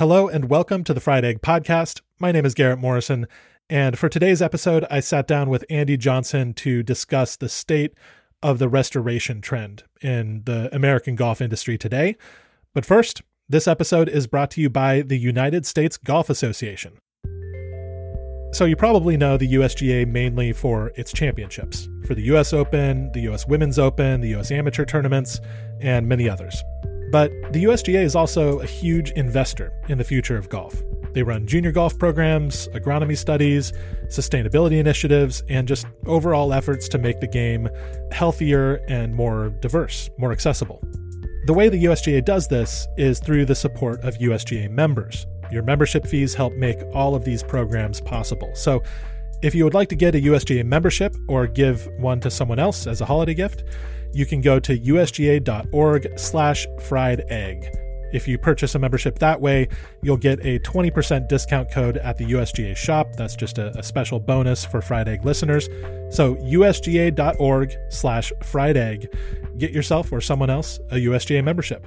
Hello and welcome to the Fried Egg podcast. My name is Garrett Morrison, and for today's episode, I sat down with Andy Johnson to discuss the state of the restoration trend in the American golf industry today. But first, this episode is brought to you by the United States Golf Association. So you probably know the USGA mainly for its championships, for the US Open, the US Women's Open, the US Amateur Tournaments, and many others. But the USGA is also a huge investor in the future of golf. They run junior golf programs, agronomy studies, sustainability initiatives, and just overall efforts to make the game healthier and more diverse, more accessible. The way the USGA does this is through the support of USGA members. Your membership fees help make all of these programs possible. So if you would like to get a USGA membership or give one to someone else as a holiday gift, you can go to usga.org/fried egg. If you purchase a membership that way, you'll get a 20% discount code at the USGA shop. That's just a special bonus for Fried Egg listeners. So usga.org/fried egg. Get yourself or someone else a USGA membership.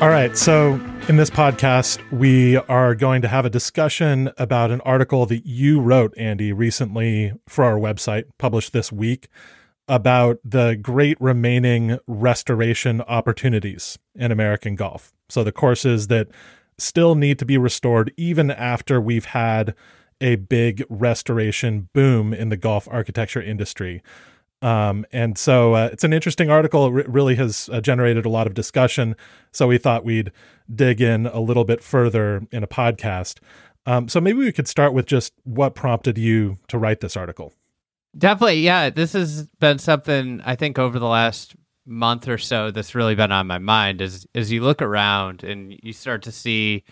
All right, so in this podcast, we are going to have a discussion about an article that you wrote, Andy, recently for our website, published this week, about the great remaining restoration opportunities in American golf. So the courses that still need to be restored even after we've had a big restoration boom in the golf architecture industry. And so it's an interesting article. It really has generated a lot of discussion. So we thought we'd dig in a little bit further in a podcast. So maybe we could start with just what prompted you to write this article. Definitely. Yeah. This has been something I think over the last month or so that's really been on my mind as you look around and you start to see,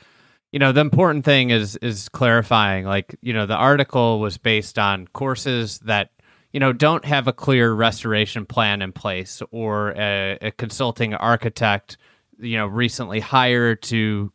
you know, the important thing is clarifying, like, you know, the article was based on courses that, you know, don't have a clear restoration plan in place or a consulting architect, you know, recently hired to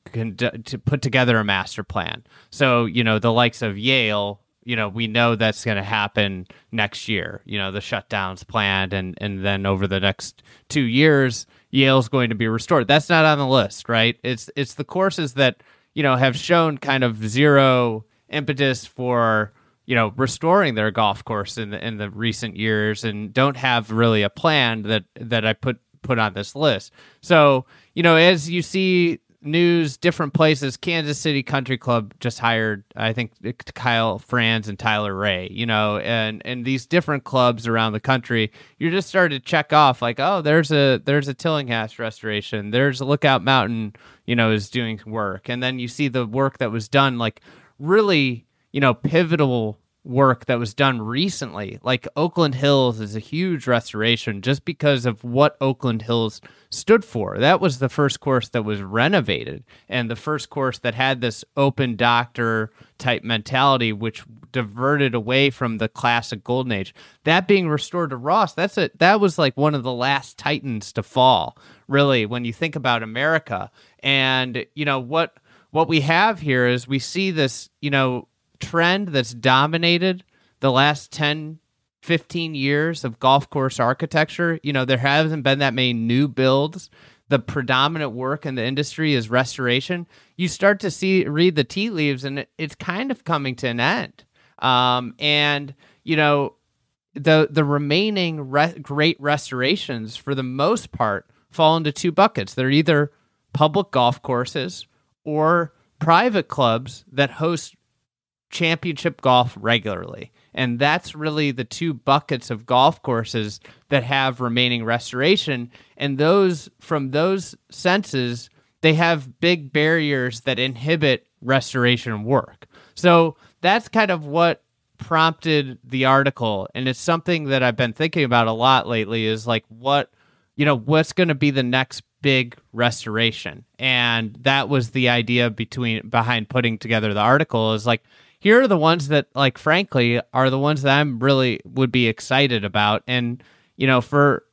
put together a master plan. So, you know, the likes of Yale, you know, we know that's going to happen next year. You know, the shutdown's planned, and then over the next 2 years, Yale's going to be restored. That's not on the list, right? It's the courses that, you know, have shown kind of zero impetus for, you know, restoring their golf course in the recent years and don't have really a plan that I put on this list. So, you know, as you see news, different places, Kansas City Country Club just hired, I think, Kyle Franz and Tyler Ray, you know, and these different clubs around the country, you're just starting to check off like, oh, there's a Tillinghast restoration. There's a Lookout Mountain, you know, is doing work. And then you see the work that was done, like really, you know, pivotal work that was done recently. Like Oakland Hills is a huge restoration just because of what Oakland Hills stood for. That was the first course that was renovated and the first course that had this open doctor type mentality, which diverted away from the classic golden age. That being restored to Ross, that was like one of the last titans to fall, really, when you think about America. And, you know, what we have here is we see this, you know, trend that's dominated the last 10, 15 years of golf course architecture. You know, there hasn't been that many new builds. The predominant work in the industry is restoration. You start to read the tea leaves, and it's kind of coming to an end. And, you know, the remaining great restorations, for the most part, fall into two buckets. They're either public golf courses or private clubs that host championship golf regularly. And that's really the two buckets of golf courses that have remaining restoration. And those, from those senses, they have big barriers that inhibit restoration work. So that's kind of what prompted the article, and it's something that I've been thinking about a lot lately, is like, what, you know, what's going to be the next big restoration? And that was the idea behind putting together the article, is like, here are the ones that, like, frankly, are the ones that I'm really would be excited about. And, you know, for,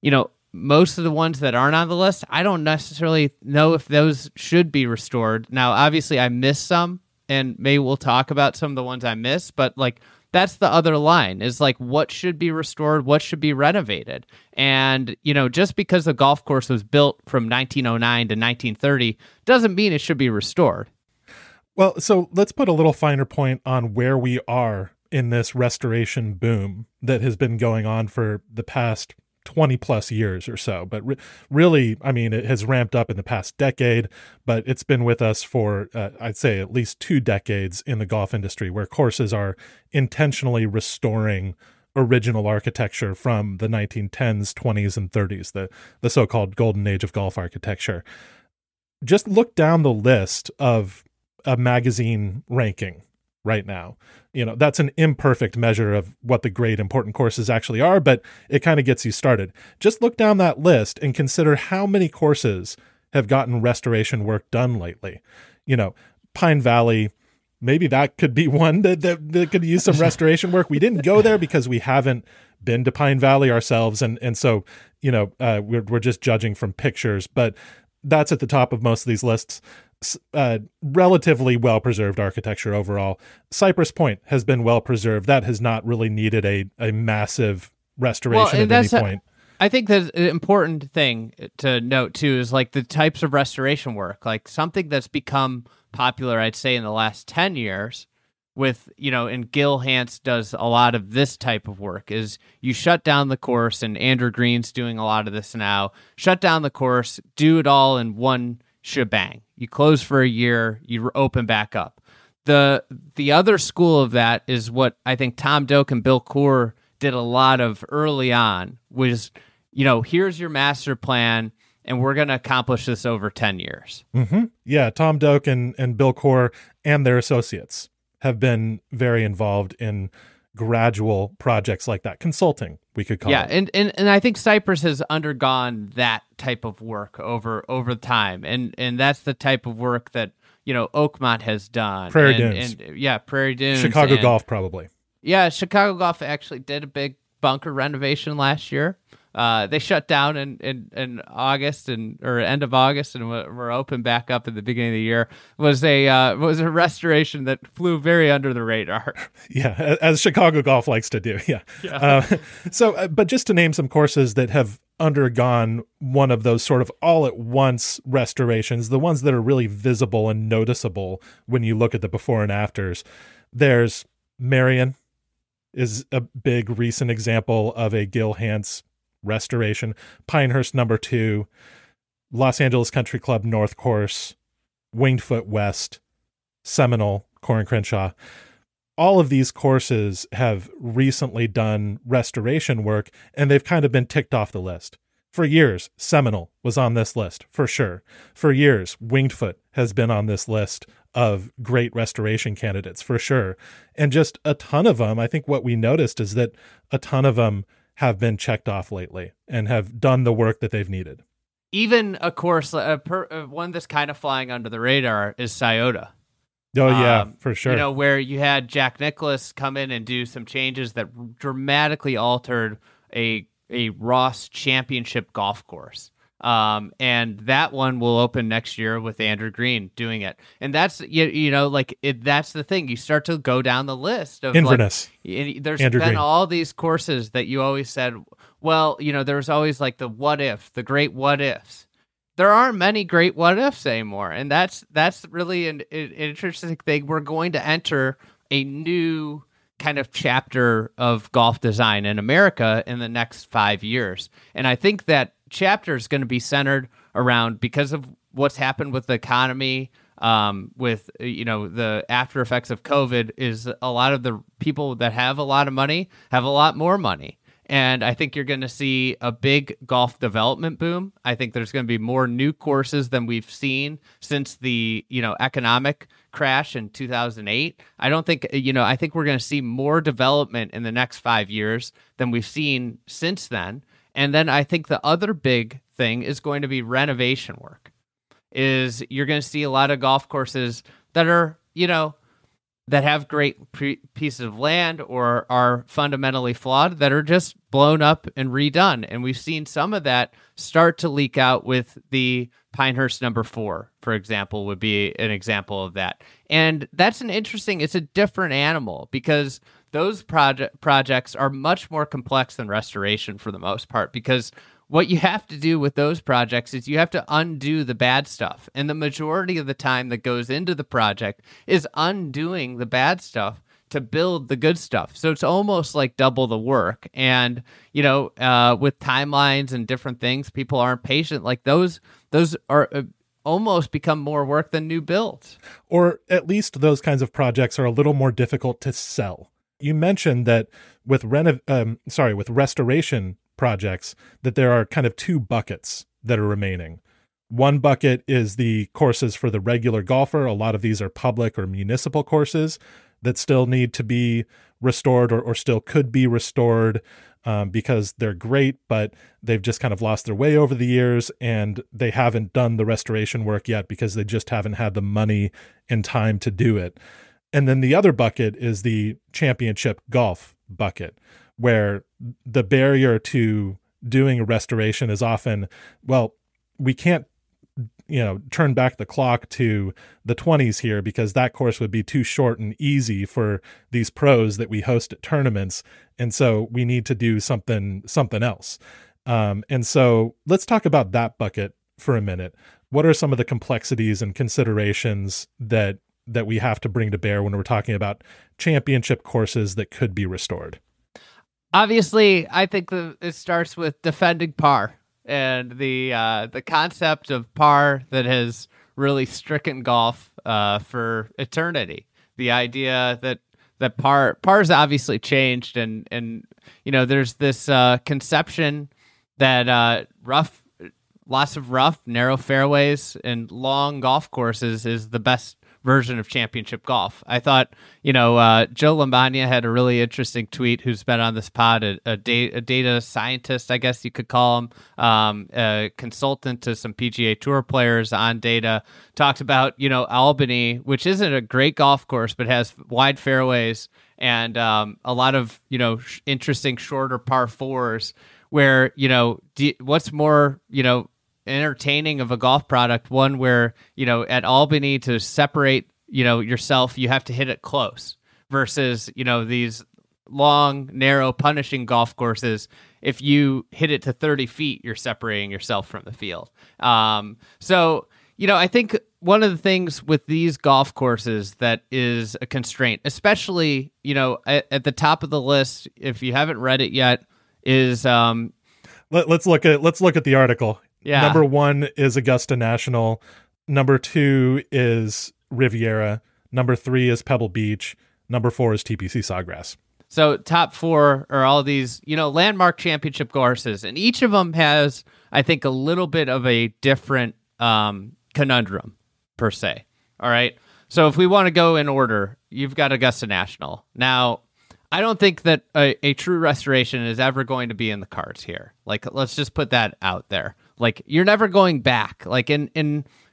you know, most of the ones that aren't on the list, I don't necessarily know if those should be restored. Now, obviously, I missed some, and maybe we'll talk about some of the ones I missed, but, like, that's the other line, is like, what should be restored, what should be renovated. And, you know, just because the golf course was built from 1909 to 1930 doesn't mean it should be restored. Well, so let's put a little finer point on where we are in this restoration boom that has been going on for the past 20 plus years or so. But really, I mean, it has ramped up in the past decade, but it's been with us for, I'd say, at least 2 decades in the golf industry, where courses are intentionally restoring original architecture from the 1910s, 20s, and 30s, the so-called golden age of golf architecture. Just look down the list of a magazine ranking right now. You know, that's an imperfect measure of what the great important courses actually are, but it kind of gets you started. Just look down that list and consider how many courses have gotten restoration work done lately. You know, Pine Valley, maybe that could be one that could use some restoration work. We didn't go there because we haven't been to Pine Valley ourselves. And so, you know, we're just judging from pictures, but that's at the top of most of these lists. Relatively well-preserved architecture overall. Cypress Point has been well-preserved. That has not really needed a massive restoration at any point. I think that's an important thing to note, too, is like the types of restoration work. Like something that's become popular, I'd say, in the last 10 years with, you know, and Gil Hance does a lot of this type of work, is you shut down the course, and Andrew Green's doing a lot of this now. Shut down the course, do it all in one shebang. You close for a year, you open back up. The other school of that is what I think Tom Doak and Bill Core did a lot of early on, was, you know, here's your master plan, and we're going to accomplish this over 10 years. Mm-hmm. Yeah, Tom Doak and Bill Core and their associates have been very involved in gradual projects like that. Consulting, we could call it. Yeah, and I think Cypress has undergone that type of work over time. And that's the type of work that, you know, Oakmont has done. Prairie Dunes. Prairie Dunes. Chicago Golf, probably. Yeah, Chicago Golf actually did a big bunker renovation last year. They shut down in August or end of August, and were open back up at the beginning of the year. Was a restoration that flew very under the radar. Yeah, as Chicago Golf likes to do. Yeah. But just to name some courses that have undergone one of those sort of all at once restorations, the ones that are really visible and noticeable when you look at the before and afters. There's Marion, is a big recent example of a Gil Hance restoration. Pinehurst No. 2, Los Angeles Country Club North Course, Winged Foot West, Seminole, Corn Crenshaw. All of these courses have recently done restoration work, and they've kind of been ticked off the list. For years, Seminole was on this list, for sure. For years, Winged Foot has been on this list of great restoration candidates, for sure. And just a ton of them, I think what we noticed is that a ton of them have been checked off lately and have done the work that they've needed. Even a course, one that's kind of flying under the radar is Scioto. Oh, yeah, for sure. You know, where you had Jack Nicklaus come in and do some changes that dramatically altered a Ross championship golf course. And that one will open next year with Andrew Green doing it. And that's, you know, like that's the thing. You start to go down the list of Inverness. Like, there's Andrew been Green. All these courses that you always said, well, you know, there's always like the what if, the great what ifs. There aren't many great what ifs anymore. And that's really an interesting thing. We're going to enter a new kind of chapter of golf design in America in the next 5 years. And I think that chapter is going to be centered around, because of what's happened with the economy, with, you know, the after effects of COVID, is a lot of the people that have a lot of money have a lot more money. And I think you're going to see a big golf development boom. I think there's going to be more new courses than we've seen since the, you know, economic crash in 2008. I don't think, I think we're going to see more development in the next 5 years than we've seen since then. And then I think the other big thing is going to be renovation work. Is you're going to see a lot of golf courses that are, that have great pieces of land or are fundamentally flawed that are just blown up and redone. And we've seen some of that start to leak out with the Pinehurst No. 4, for example, would be an example of that. And that's it's a different animal because those projects are much more complex than restoration for the most part, because what you have to do with those projects is you have to undo the bad stuff. And the majority of the time that goes into the project is undoing the bad stuff to build the good stuff. So it's almost like double the work. And, with timelines and different things, people aren't patient. Like those are almost become more work than new builds. Or at least those kinds of projects are a little more difficult to sell. You mentioned that with restoration projects, that there are kind of two buckets that are remaining. One bucket is the courses for the regular golfer. A lot of these are public or municipal courses that still need to be restored or still could be restored because they're great, but they've just kind of lost their way over the years and they haven't done the restoration work yet because they just haven't had the money and time to do it. And then the other bucket is the championship golf bucket, where the barrier to doing a restoration is often, well, we can't, turn back the clock to the 20s here because that course would be too short and easy for these pros that we host at tournaments. And so we need to do something else. And so let's talk about that bucket for a minute. What are some of the complexities and considerations that we have to bring to bear when we're talking about championship courses that could be restored? Obviously, I think it starts with defending par and the concept of par that has really stricken golf for eternity. The idea that par's obviously changed, and there's this conception that lots of rough, narrow fairways and long golf courses is the best version of championship golf. I thought, Joe Lombana had a really interesting tweet, who's been on this pod, a data scientist, I guess you could call him, a consultant to some PGA Tour players on data, talked about, Albany, which isn't a great golf course, but has wide fairways and a lot of, interesting shorter par fours where, what's more, entertaining of a golf product, one where, at Albany to separate, yourself, you have to hit it close versus, these long, narrow, punishing golf courses. If you hit it to 30 feet, you're separating yourself from the field. I think one of the things with these golf courses that is a constraint, especially, at the top of the list, if you haven't read it yet, is, let's look at the article. Yeah. Number 1 is Augusta National. Number 2 is Riviera. Number 3 is Pebble Beach. Number 4 is TPC Sawgrass. So top 4 are all these, landmark championship courses. And each of them has, I think, a little bit of a different conundrum, per se. All right. So if we want to go in order, you've got Augusta National. Now, I don't think that a true restoration is ever going to be in the cards here. Like, let's just put that out there. Like, you're never going back. Like, in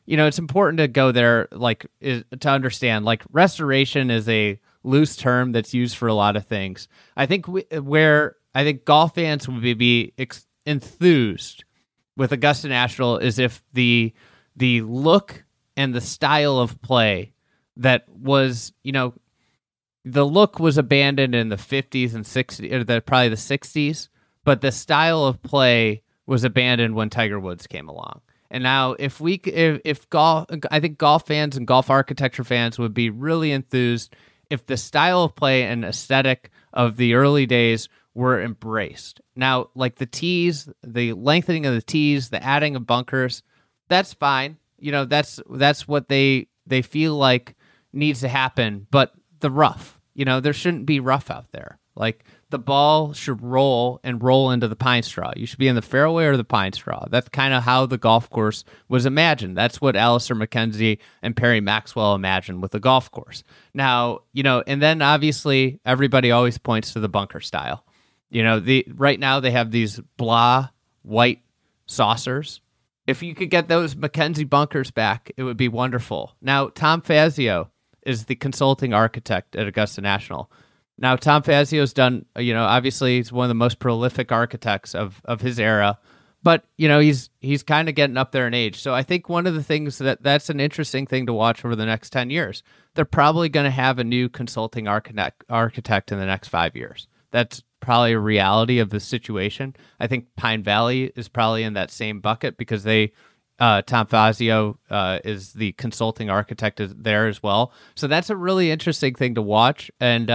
it's important to go there, like, to understand, like, restoration is a loose term that's used for a lot of things. I think I think golf fans would be enthused with Augusta National is if the look and the style of play that was, the look was abandoned in the 50s and 60s, or probably the 60s, but the style of play was abandoned when Tiger Woods came along. And now if golf, I think golf fans and golf architecture fans would be really enthused if the style of play and aesthetic of the early days were embraced. Now, like the tees, the lengthening of the tees, the adding of bunkers, that's fine. That's what they feel like needs to happen, but the rough, You know, there shouldn't be rough out there. Like, the ball should roll and roll into the pine straw. You should be in the fairway or the pine straw. That's kind of how the golf course was imagined. That's what Alistair McKenzie and Perry Maxwell imagined with the golf course. Now, you know, and then obviously everybody always points to the bunker style. You know, right now they have these blah white saucers. If you could get those McKenzie bunkers back, it would be wonderful. Now, Tom Fazio is the consulting architect at Augusta National. Now, Tom Fazio's done, you know, obviously he's one of the most prolific architects of his era, but, you know, he's kind of getting up there in age. So I think one of the things that's an interesting thing to watch over the next 10 years, they're probably going to have a new consulting architect in the next 5 years. That's probably a reality of the situation. I think Pine Valley is probably in that same bucket because Tom Fazio is the consulting architect there as well. So that's a really interesting thing to watch. And,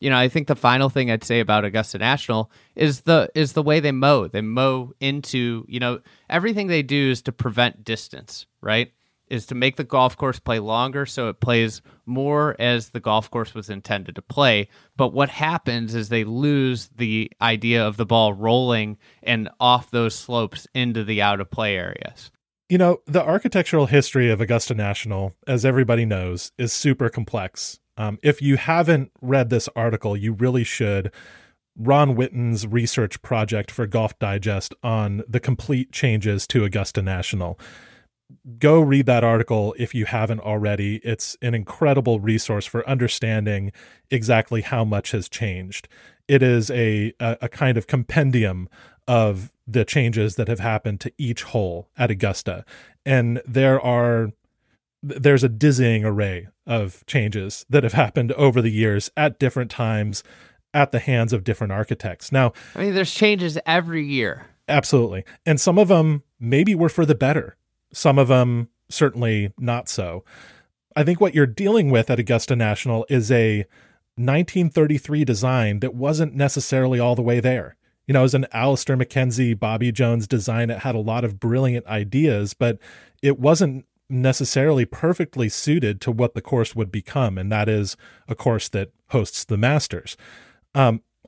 you know, I think the final thing I'd say about Augusta National is the way they mow. They mow into, you know, everything they do is to prevent distance, right? Is to make the golf course play longer so it plays more as the golf course was intended to play. But what happens is they lose the idea of the ball rolling and off those slopes into the out of play areas. You know, the architectural history of Augusta National, as everybody knows, is super complex. If you haven't read this article, you really should. Ron Witten's research project for Golf Digest on the complete changes to Augusta National. Go read that article if you haven't already. It's an incredible resource for understanding exactly how much has changed. It is a kind of compendium of the changes that have happened to each hole at Augusta. And there's a dizzying array of changes that have happened over the years at different times at the hands of different architects. Now, I mean, there's changes every year. Absolutely. And some of them maybe were for the better. Some of them certainly not so. I think what you're dealing with at Augusta National is a 1933 design that wasn't necessarily all the way there. You know, as an Alistair McKenzie, Bobby Jones design, it had a lot of brilliant ideas, but it wasn't necessarily perfectly suited to what the course would become. And that is a course that hosts the Masters.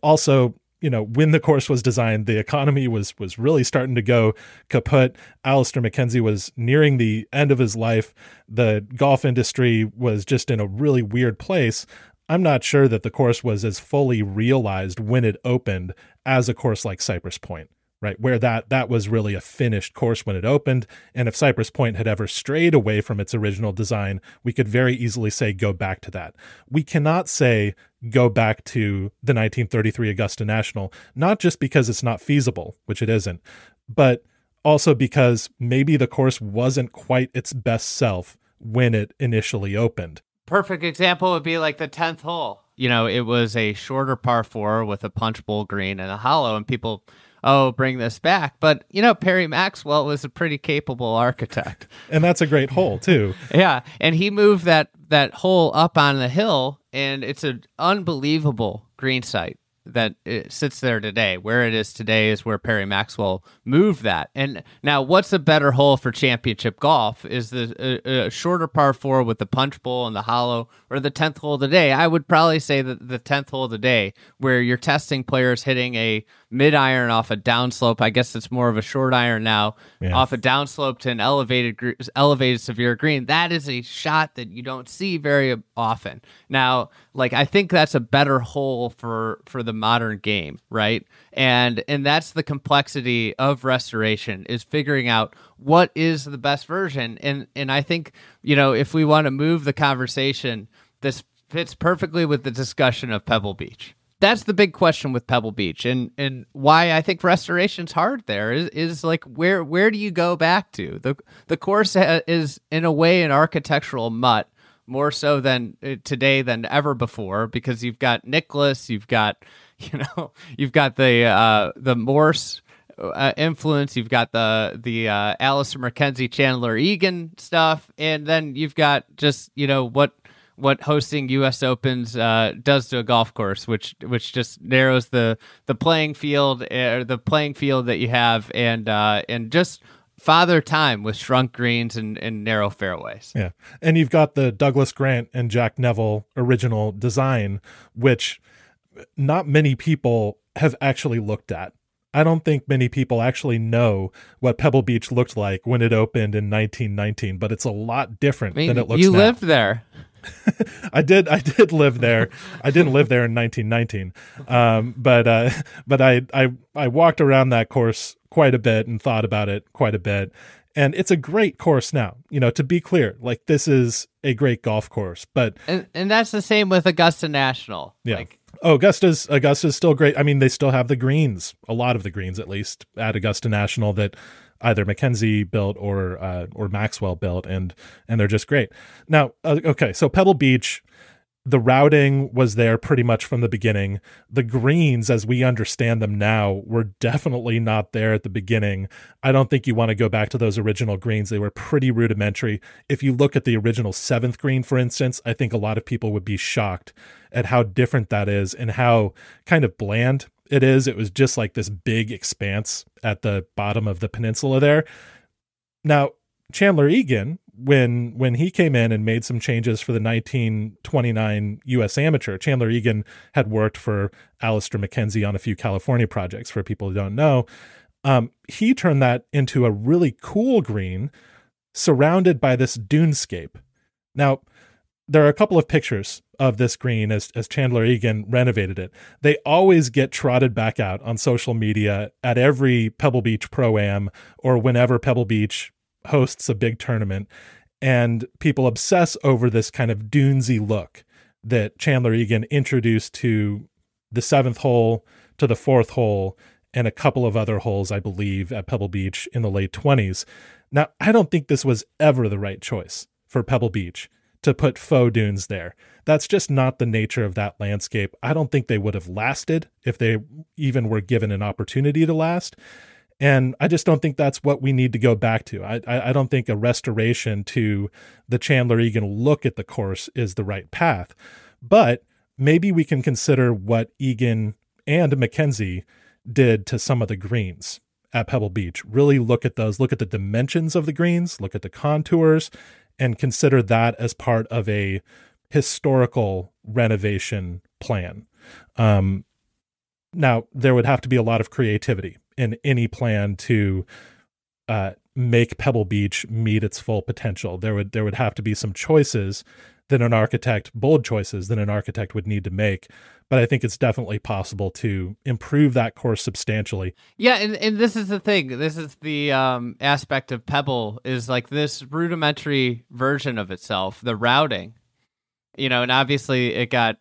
Also, you know, when the course was designed, the economy was really starting to go kaput. Alistair McKenzie was nearing the end of his life. The golf industry was just in a really weird place. I'm not sure that the course was as fully realized when it opened as a course like Cypress Point, right? Where that was really a finished course when it opened. And if Cypress Point had ever strayed away from its original design, we could very easily say, go back to that. We cannot say, go back to the 1933 Augusta National, not just because it's not feasible, which it isn't, but also because maybe the course wasn't quite its best self when it initially opened. Perfect example would be like the 10th hole. You know, it was a shorter par four with a punch bowl green and a hollow, and people, oh, bring this back. But, you know, Perry Maxwell was a pretty capable architect. And that's a great hole, too. Yeah. And he moved that hole up on the hill, and it's an unbelievable green site that it sits there today. Where it is today is where Perry Maxwell moved that. And now what's a better hole for championship golf is the shorter par four with the punch bowl and the hollow, or the 10th hole today. I would probably say that the 10th hole today, where you're testing players hitting a mid iron off a downslope. I guess it's more of a short iron now, yeah, off a downslope to an elevated severe green. That is a shot that you don't see very often. Now, like, I think that's a better hole for the modern game, right? And that's the complexity of restoration, is figuring out what is the best version. And I think, you know, if we want to move the conversation, this fits perfectly with the discussion of Pebble Beach. That's the big question with Pebble Beach, and why I think restoration's hard there is like, where do you go back to? The course is in a way an architectural mutt, more so than today than ever before, because you've got Nicklaus, you've got the Morse influence, you've got the Alistair McKenzie, Chandler Egan stuff, and then you've got just, you know, what hosting U.S. Opens does to a golf course, which just narrows the playing field that you have, and just father time with shrunk greens and narrow fairways. Yeah. And you've got the Douglas Grant and Jack Neville original design, which not many people have actually looked at. I don't think many people actually know what Pebble Beach looked like when it opened in 1919, but it's a lot different than it looks now. You lived there. I did live there. I didn't live there in 1919. But I walked around that course quite a bit and thought about it quite a bit. And it's a great course now, to be clear, like this is a great golf course, but. And that's the same with Augusta National. Yeah. Augusta's still great. I mean, they still have the greens, a lot of the greens, at least at Augusta National, that either McKenzie built or Maxwell built. And they're just great now. Okay. So Pebble Beach, the routing was there pretty much from the beginning. The greens, as we understand them now, were definitely not there at the beginning. I don't think you want to go back to those original greens. They were pretty rudimentary. If you look at the original 7th green, for instance, I think a lot of people would be shocked at how different that is and how kind of bland it is. It was just like this big expanse at the bottom of the peninsula there. Now, Chandler Egan, when he came in and made some changes for the 1929 U.S. Amateur, Chandler Egan had worked for Alistair McKenzie on a few California projects, for people who don't know. He turned that into a really cool green surrounded by this dunescape. Now, there are a couple of pictures of this green as Chandler Egan renovated it. They always get trotted back out on social media at every Pebble Beach Pro-Am or whenever Pebble Beach hosts a big tournament, and people obsess over this kind of dunesy look that Chandler Egan introduced to the 7th hole, to the 4th hole, and a couple of other holes, I believe, at Pebble Beach in the late 20s. Now, I don't think this was ever the right choice for Pebble Beach to put faux dunes there. That's just not the nature of that landscape. I don't think they would have lasted if they even were given an opportunity to last. And I just don't think that's what we need to go back to. I don't think a restoration to the Chandler Egan look at the course is the right path. But maybe we can consider what Egan and McKenzie did to some of the greens at Pebble Beach. Really look at those, look at the dimensions of the greens, look at the contours, and consider that as part of a historical renovation plan. Now, there would have to be a lot of creativity in any plan to make Pebble Beach meet its full potential. There would have to be some choices that an architect, bold choices that an architect would need to make. But I think it's definitely possible to improve that course substantially. Yeah, and this is the thing. This is the aspect of Pebble, is like this rudimentary version of itself, the routing. And obviously it got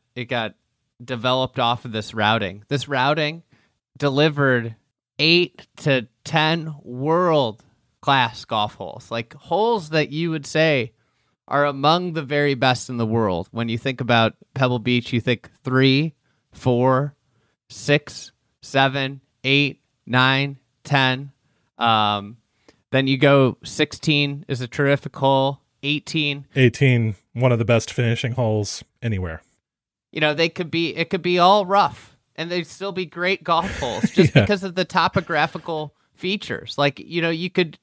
developed off of this routing. This routing delivered 8 to 10 world-class golf holes, like holes that you would say are among the very best in the world. When you think about Pebble Beach, you think 3, 4, 6, 7, 8, 9, 10. Then you go 16 is a terrific hole, 18, one of the best finishing holes anywhere. It could be all rough, and they'd still be great golf holes just because of the topographical features. You could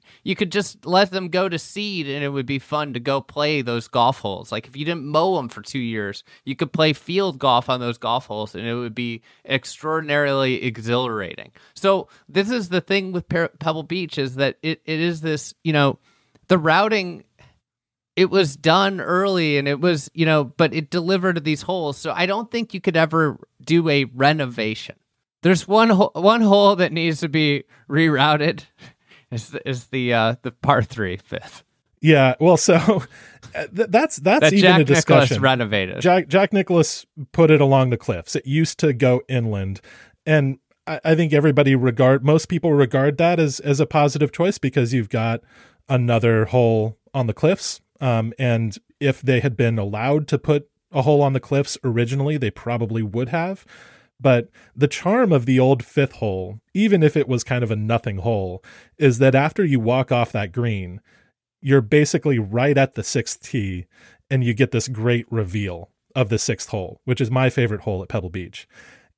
just let them go to seed, and it would be fun to go play those golf holes. Like, if you didn't mow them for 2 years, you could play field golf on those golf holes, and it would be extraordinarily exhilarating. So this is the thing with Pebble Beach, is that it is this, the routing. It was done early, and it was, but it delivered these holes. So I don't think you could ever do a renovation. There's one hole that needs to be rerouted, is the par 3 fifth. Yeah, well, so that's even Jack a discussion. Nicklaus renovated. Jack Nicklaus put it along the cliffs. It used to go inland, and I think most people regard that as a positive choice, because you've got another hole on the cliffs. And if they had been allowed to put a hole on the cliffs originally, they probably would have. But the charm of the old 5th hole, even if it was kind of a nothing hole, is that after you walk off that green, you're basically right at the 6th tee, and you get this great reveal of the 6th hole, which is my favorite hole at Pebble Beach.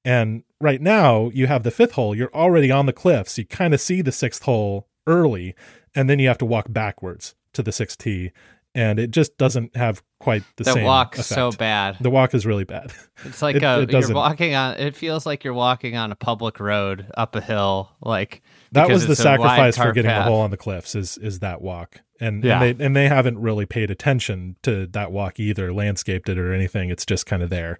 And right now you have the 5th hole. You're already on the cliffs. You kind of see the 6th hole early, and then you have to walk backwards to the 6th tee, and it just doesn't have quite the same walk's effect. So bad. The walk is really bad. It's like it feels like you're walking on a public road up a hill. Like that was the sacrifice for getting the hole on the cliffs is that walk. And, yeah. and they haven't really paid attention to that walk either, landscaped it or anything. It's just kind of there.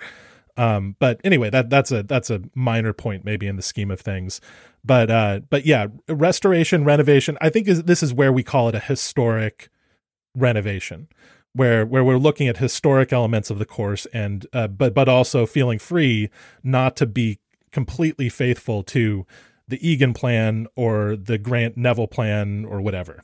But anyway, that's a minor point maybe in the scheme of things, but yeah, restoration, renovation, I think this is where we call it a historic renovation, where we're looking at historic elements of the course and, but also feeling free not to be completely faithful to the Egan plan or the Grant Neville plan or whatever.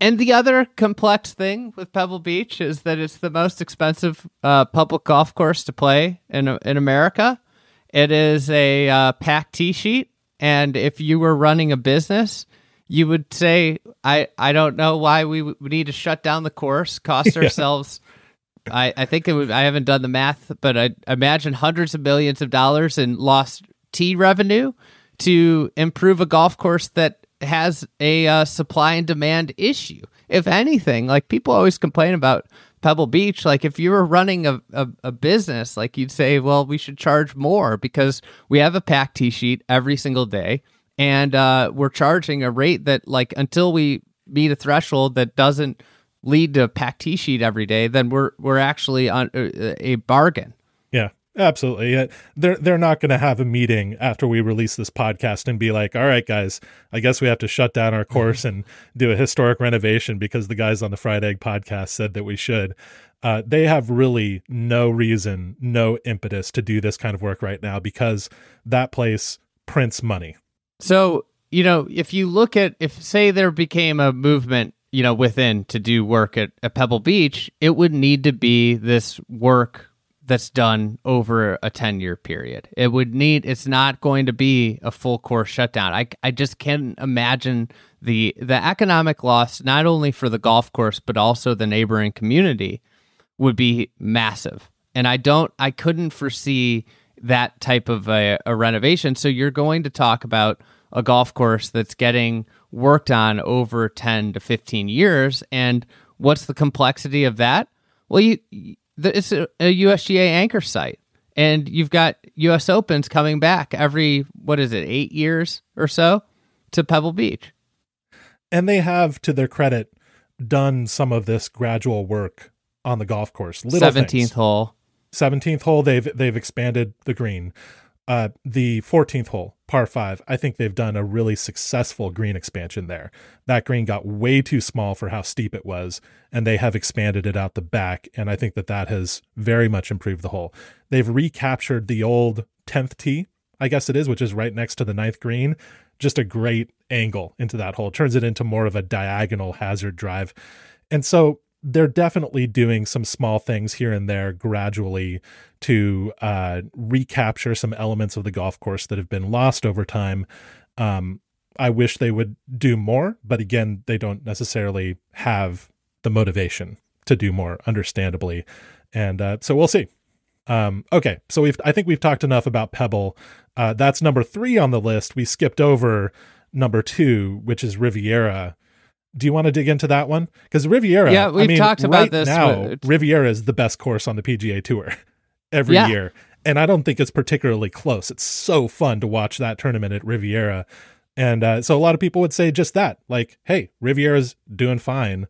And the other complex thing with Pebble Beach is that it's the most expensive public golf course to play in America. It is a packed tee sheet, and if you were running a business, you would say, I don't know why we need to shut down the course, cost ourselves... I think it would, I haven't done the math, but I imagine hundreds of millions of dollars in lost tee revenue to improve a golf course that has a supply and demand issue. If anything, like people always complain about Pebble Beach, like if you were running a business, like you'd say, well, we should charge more because we have a packed tee sheet every single day, and we're charging a rate that, like, until we meet a threshold that doesn't lead to a packed tee sheet every day, then we're actually on a bargain. Yeah. Absolutely. They're not going to have a meeting after we release this podcast and be like, all right, guys, I guess we have to shut down our course and do a historic renovation because the guys on the Fried Egg podcast said that we should. They have really no reason, no impetus to do this kind of work right now because that place prints money. So, you know, if you look at, say there became a movement, you know, within to do work at Pebble Beach, it would need to be this work that's done over a 10-year period. It's not going to be a full course shutdown. I just can't imagine the economic loss, not only for the golf course, but also the neighboring community, would be massive. And I couldn't foresee that type of a renovation. So you're going to talk about a golf course that's getting worked on over 10 to 15 years. And what's the complexity of that? Well, it's a USGA anchor site, and you've got US Opens coming back every, 8 years or so to Pebble Beach. And they have, to their credit, done some of this gradual work on the golf course. Little 17th things. Hole. 17th hole, they've expanded the green. The 14th hole, par 5, I think they've done a really successful green expansion there. That green got way too small for how steep it was, and they have expanded it out the back, and I think that has very much improved the hole. They've recaptured the old 10th tee, I guess it is, which is right next to the 9th green. Just a great angle into that hole. Turns it into more of a diagonal hazard drive. And so they're definitely doing some small things here and there gradually to recapture some elements of the golf course that have been lost over time. I wish they would do more, but again, they don't necessarily have the motivation to do more, understandably. And so we'll see. Okay. So I think we've talked enough about Pebble. That's number 3 on the list. We skipped over number 2, which is Riviera. Do you want to dig into that one? Because Riviera, yeah, we've talked about this now. Riviera is the best course on the PGA Tour every year, and I don't think it's particularly close. It's so fun to watch that tournament at Riviera, and so a lot of people would say just that, like, "Hey, Riviera's doing fine."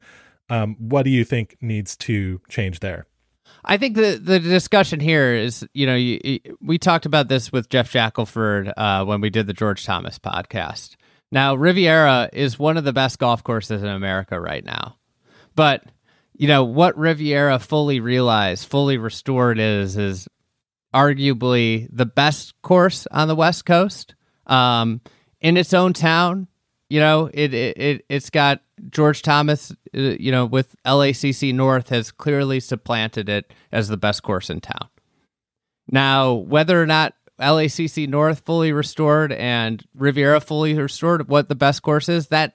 What do you think needs to change there? I think the discussion here is, you know, we talked about this with Jeff Shackelford when we did the George Thomas podcast. Now, Riviera is one of the best golf courses in America right now. But, you know, what Riviera fully realized, fully restored is arguably the best course on the West Coast. In its own town, you know, it's got George Thomas, you know, with LACC North has clearly supplanted it as the best course in town. Now, whether or not LACC North fully restored and Riviera fully restored, what the best course is, that's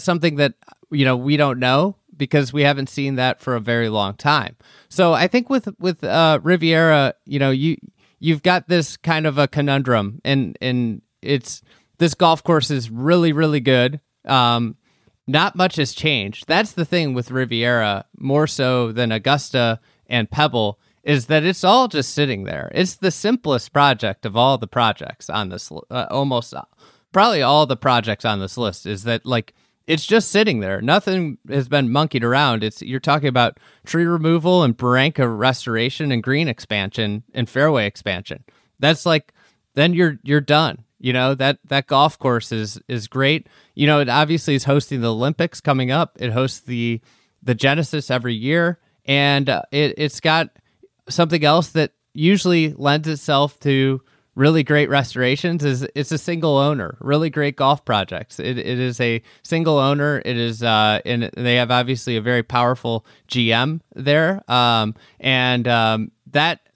something that, you know, we don't know because we haven't seen that for a very long time. So I think with Riviera, you know, you've got this kind of a conundrum, and it's this golf course is really, really good. Not much has changed. That's the thing with Riviera, more so than Augusta and Pebble, is that it's all just sitting there. It's the simplest project of all the projects on this, almost probably all the projects on this list, is that like it's just sitting there. Nothing has been monkeyed around. It's you're talking about tree removal and barranca restoration and green expansion and fairway expansion. That's like then you're done. You know, that golf course is great. You know, it obviously is hosting the Olympics coming up. It hosts the Genesis every year, and it's got something else that usually lends itself to really great restorations. It's a single owner, really great golf projects. It is a single owner. It is, and they have obviously a very powerful GM there,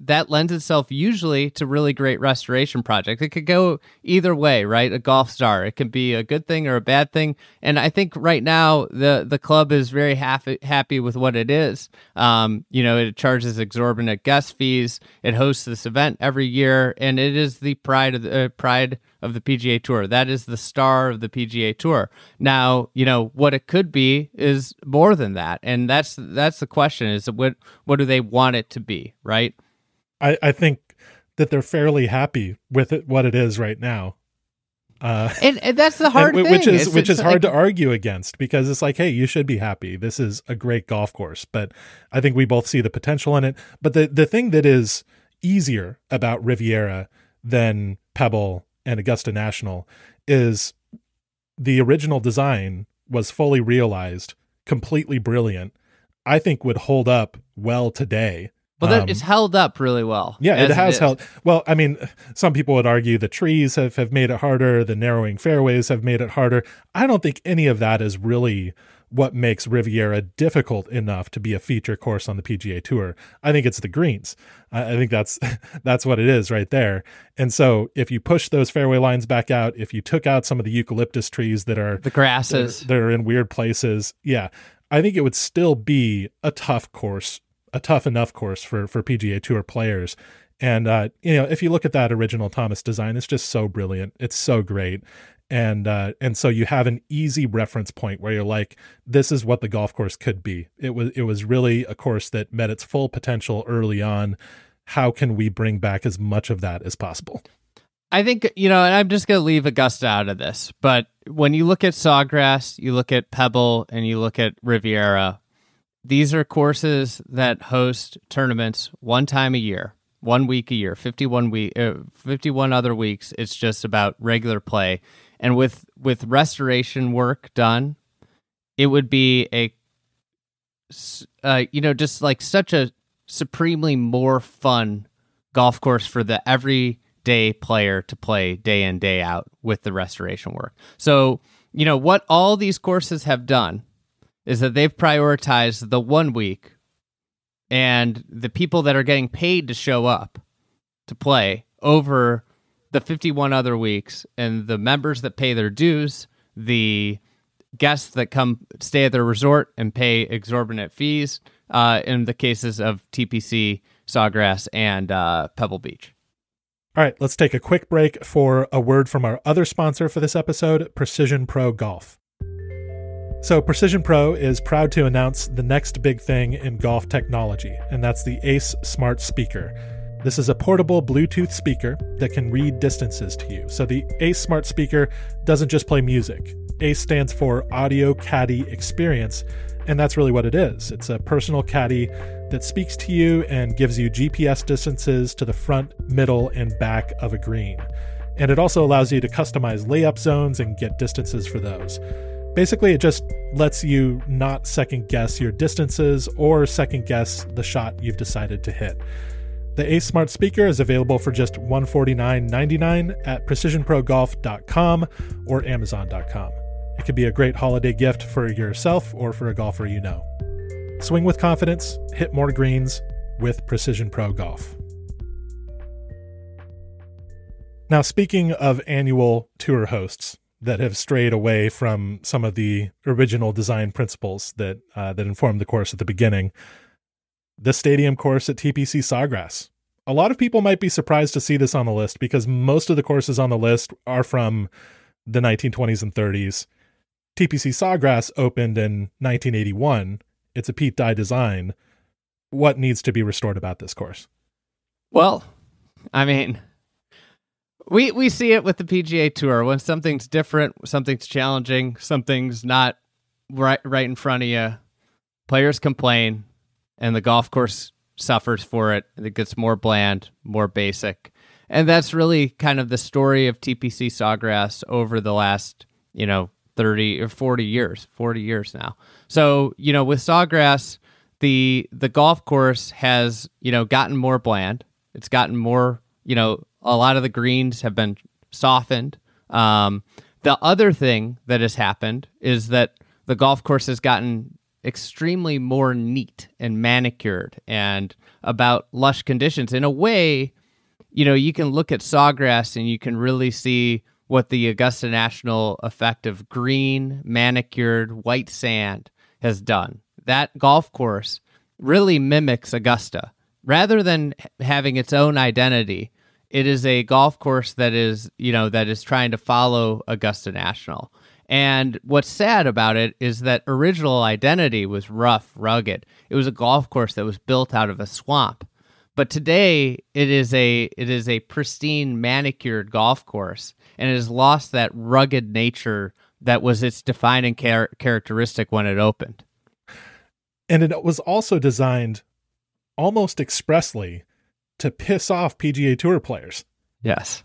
That lends itself usually to really great restoration projects. It could go either way, right? A golf star. It could be a good thing or a bad thing. And I think right now the club is very happy with what it is. You know, it charges exorbitant guest fees. It hosts this event every year, and it is the pride of the PGA Tour. That is the star of the PGA Tour. Now, you know, what it could be is more than that. And that's the question, is what do they want it to be, right? I think that they're fairly happy with it, what it is right now. And that's the hard thing. Which is hard to argue against, because it's like, hey, you should be happy. This is a great golf course. But I think we both see the potential in it. But the thing that is easier about Riviera than Pebble and Augusta National is the original design was fully realized, completely brilliant. I think would hold up well today. Well, that it's held up really well. Yeah, it has held. Well, I mean, some people would argue the trees have made it harder. The narrowing fairways have made it harder. I don't think any of that is really what makes Riviera difficult enough to be a feature course on the PGA Tour. I think it's the greens. I think that's what it is right there. And so if you push those fairway lines back out, if you took out some of the eucalyptus trees that are the grasses that are in weird places. Yeah. I think it would still be a tough course, a tough enough course for PGA Tour players. And, you know, if you look at that original Thomas design, it's just so brilliant. It's so great. And so you have an easy reference point where you're like, this is what the golf course could be. It was really a course that met its full potential early on. How can we bring back as much of that as possible? I think, you know, and I'm just going to leave Augusta out of this, but when you look at Sawgrass, you look at Pebble, and you look at Riviera, these are courses that host tournaments one time a year, 1 week a year, 51 other weeks. It's just about regular play. And with restoration work done, it would be just like such a supremely more fun golf course for the everyday player to play day in, day out with the restoration work. So, you know, what all these courses have done is that they've prioritized the 1 week and the people that are getting paid to show up to play over the 51 other weeks and the members that pay their dues, the guests that come stay at their resort and pay exorbitant fees in the cases of TPC, Sawgrass, and Pebble Beach. All right, let's take a quick break for a word from our other sponsor for this episode, Precision Pro Golf. So Precision Pro is proud to announce the next big thing in golf technology, and that's the Ace Smart Speaker. This is a portable Bluetooth speaker that can read distances to you. So the Ace Smart Speaker doesn't just play music. Ace stands for Audio Caddy Experience, and that's really what it is. It's a personal caddy that speaks to you and gives you GPS distances to the front, middle, and back of a green. And it also allows you to customize layup zones and get distances for those. Basically, it just lets you not second guess your distances or second guess the shot you've decided to hit. The Ace Smart Speaker is available for just $149.99 at precisionprogolf.com or amazon.com. It could be a great holiday gift for yourself or for a golfer you know. Swing with confidence, hit more greens with Precision Pro Golf. Now, speaking of annual tour hosts that have strayed away from some of the original design principles that informed the course at the beginning, the stadium course at TPC Sawgrass. A lot of people might be surprised to see this on the list because most of the courses on the list are from the 1920s and 30s. TPC Sawgrass opened in 1981. It's a Pete Dye design. What needs to be restored about this course? Well, I mean, we see it with the PGA Tour. When something's different, something's challenging, something's not right in front of you, players complain, and the golf course suffers for it. It gets more bland, more basic. And that's really kind of the story of TPC Sawgrass over the last, 30 or 40 years now. So, with Sawgrass, the golf course has, gotten more bland. It's gotten more, a lot of the greens have been softened. The other thing that has happened is that the golf course has gotten extremely more neat and manicured and about lush conditions. In a way, you can look at Sawgrass and you can really see what the Augusta National effect of green, manicured, white sand has done. That golf course really mimics Augusta. Rather than having its own identity, it is a golf course that is, that is trying to follow Augusta National. And what's sad about it is that original identity was rough, rugged. It was a golf course that was built out of a swamp. But today it is a pristine, manicured golf course, and it has lost that rugged nature that was its defining characteristic when it opened. And it was also designed almost expressly to piss off PGA Tour players. Yes.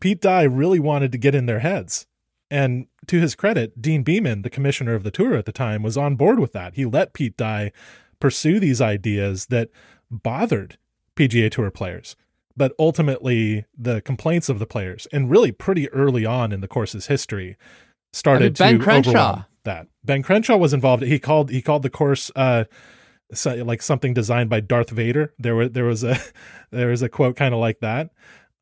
Pete Dye really wanted to get in their heads. And to his credit, Dean Beaman, the commissioner of the tour at the time, was on board with that. He let Pete Dye pursue these ideas that bothered PGA Tour players, but ultimately the complaints of the players, and really pretty early on in the course's history, started to overwhelm that. Ben Crenshaw was involved. He called the course like something designed by Darth Vader. There was a quote kind of like that.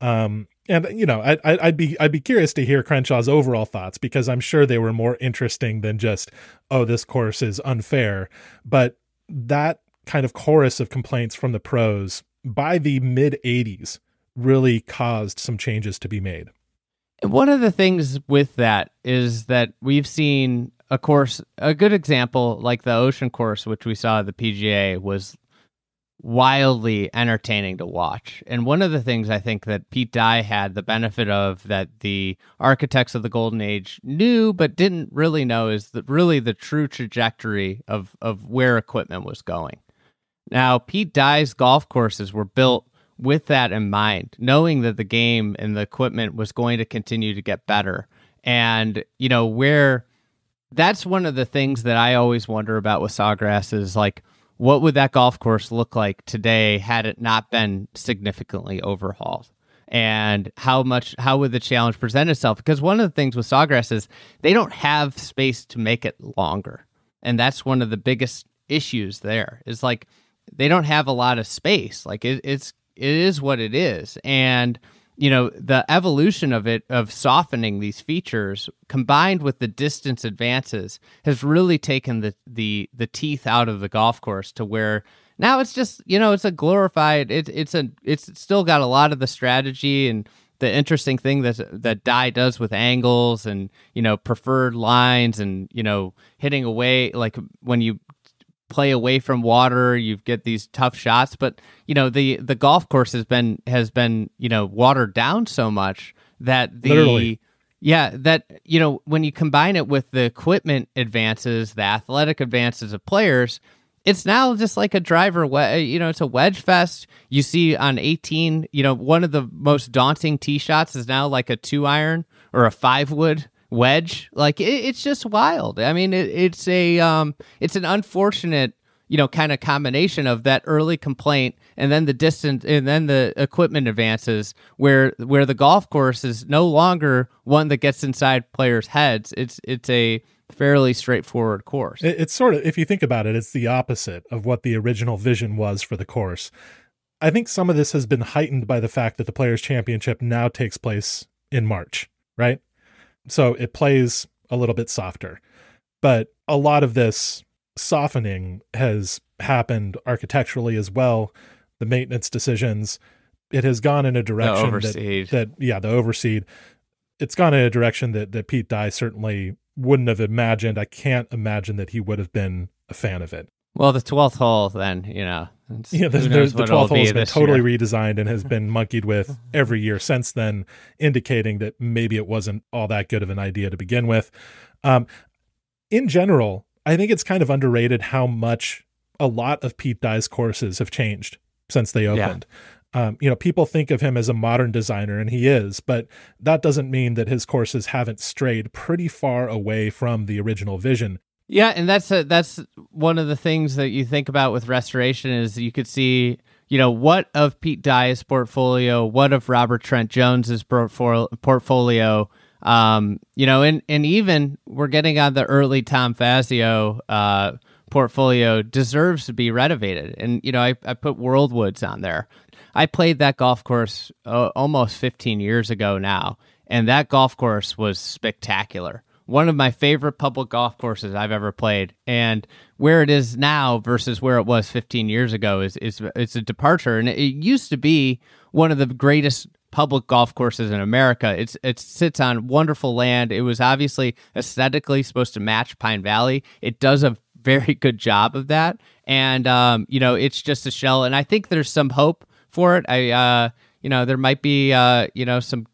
And I'd be curious to hear Crenshaw's overall thoughts, because I'm sure they were more interesting than just, oh, this course is unfair. But that kind of chorus of complaints from the pros by the mid 80s really caused some changes to be made. And one of the things with that is that we've seen a course, a good example, like the Ocean course, which we saw at the PGA, was wildly entertaining to watch. And one of the things I think that Pete Dye had the benefit of, that the architects of the Golden Age knew but didn't really know, is that really the true trajectory of where equipment was going. Now, Pete Dye's golf courses were built with that in mind, knowing that the game and the equipment was going to continue to get better. And, where that's one of the things that I always wonder about with Sawgrass is, like, what would that golf course look like today had it not been significantly overhauled? And how would the challenge present itself? Because one of the things with Sawgrass is they don't have space to make it longer. And that's one of the biggest issues there, is like, they don't have a lot of space. Like, it is what it is. And, the evolution of it, of softening these features combined with the distance advances, has really taken the teeth out of the golf course to where now it's just, it's a glorified, it's still got a lot of the strategy and the interesting thing that Dye does with angles and, preferred lines and, hitting away, like when you play away from water, you get these tough shots, but the golf course has been watered down so much that literally. Yeah, that when you combine it with the equipment advances, the athletic advances of players, it's now just like a driver it's a wedge fest. You see on 18, one of the most daunting tee shots is now like a 2-iron or a 5-wood wedge. Like, it's just wild. I mean, it's an unfortunate, kind of combination of that early complaint and then the distance and then the equipment advances, where the golf course is no longer one that gets inside players' heads. It's a fairly straightforward course. It's sort of, if you think about it, it's the opposite of what the original vision was for the course. I think some of this has been heightened by the fact that the Players' Championship now takes place in March, right? So it plays a little bit softer, but a lot of this softening has happened architecturally as well. The maintenance decisions, it has gone in a direction that, yeah, the overseed, it's gone in a direction that Pete Dye certainly wouldn't have imagined. I can't imagine that he would have been a fan of it. Well, the 12th hole, then, you know. Yeah, the 12th hole has been totally redesigned and has been monkeyed with every year since then, indicating that maybe it wasn't all that good of an idea to begin with. In general, I think it's kind of underrated how much a lot of Pete Dye's courses have changed since they opened. Yeah. You know, people think of him as a modern designer, and he is, but that doesn't mean that his courses haven't strayed pretty far away from the original vision. Yeah, and that's one of the things that you think about with restoration is you could see, you know, what of Pete Dye's portfolio, what of Robert Trent Jones's portfolio, you know, and even we're getting on the early Tom Fazio portfolio deserves to be renovated. And, you know, I put World Woods on there. I played that golf course almost 15 years ago now, and that golf course was spectacular. One of my favorite public golf courses I've ever played, and where it is now versus where it was 15 years ago is it's a departure. And it used to be one of the greatest public golf courses in America. It sits on wonderful land. It was obviously aesthetically supposed to match Pine Valley. It does a very good job of that, and you know, it's just a shell. And I think there's some hope for it. You know, there might be you know, some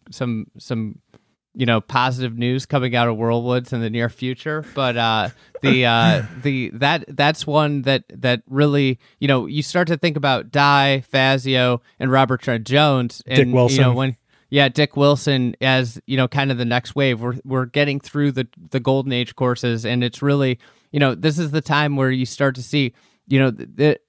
you know, positive news coming out of World Woods in the near future, but that's one that really, you know, you start to think about Dye, Fazio, and Robert Trent Jones, and Dick Wilson. You know, Dick Wilson as, you know, kind of the next wave. We're getting through the golden age courses, and it's really, you know, this is the time where you start to see, you know,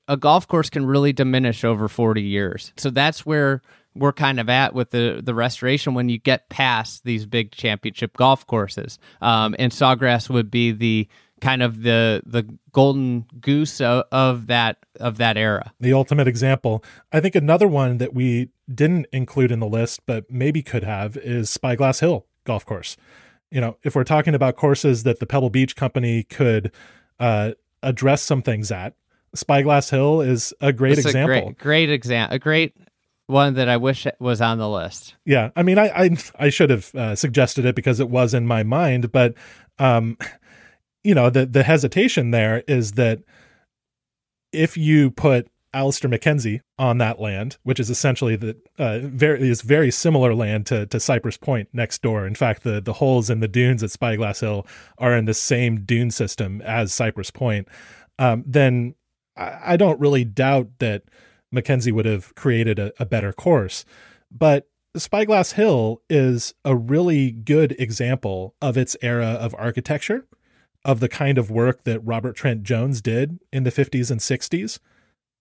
a golf course can really diminish over 40 years. So that's where we're kind of at with the restoration when you get past these big championship golf courses. And Sawgrass would be the kind of the golden goose of that era. The ultimate example. I think another one that we didn't include in the list, but maybe could have, is Spyglass Hill Golf Course. You know, if we're talking about courses that the Pebble Beach Company could address some things at, Spyglass Hill is a great example. Great example. A great one that I wish was on the list. Yeah. I mean, I should have suggested it because it was in my mind, but you know, the hesitation there is that if you put Alistair McKenzie on that land, which is essentially very similar land to Cypress Point next door. In fact, the holes in the dunes at Spyglass Hill are in the same dune system as Cypress Point. Then I don't really doubt that McKenzie would have created a better course, but Spyglass Hill is a really good example of its era of architecture, of the kind of work that Robert Trent Jones did in the 50s and 60s.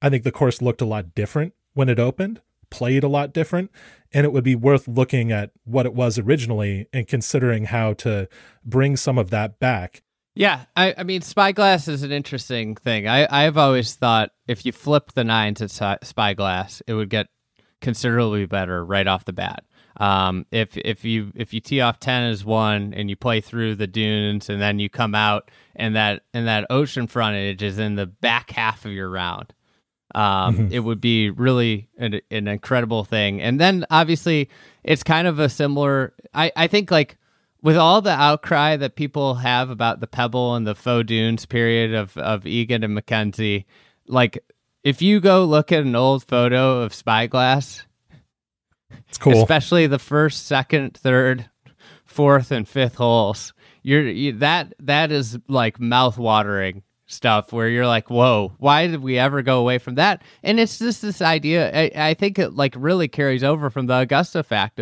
I think the course looked a lot different when it opened, played a lot different, and it would be worth looking at what it was originally and considering how to bring some of that back. Yeah, I mean, Spyglass is an interesting thing. I've always thought if you flip the nines at Spyglass, it would get considerably better right off the bat. If you tee off 10 as one and you play through the dunes and then you come out and that ocean frontage is in the back half of your round, it would be really an incredible thing. And then obviously it's kind of a similar. I think, like, with all the outcry that people have about the Pebble and the faux dunes period of Egan and McKenzie, like, if you go look at an old photo of Spyglass, it's cool. Especially the first, second, third, fourth, and fifth holes, that is like mouth-watering stuff where you're like, whoa, why did we ever go away from that? And it's just this idea. I think it like really carries over from the Augusta effect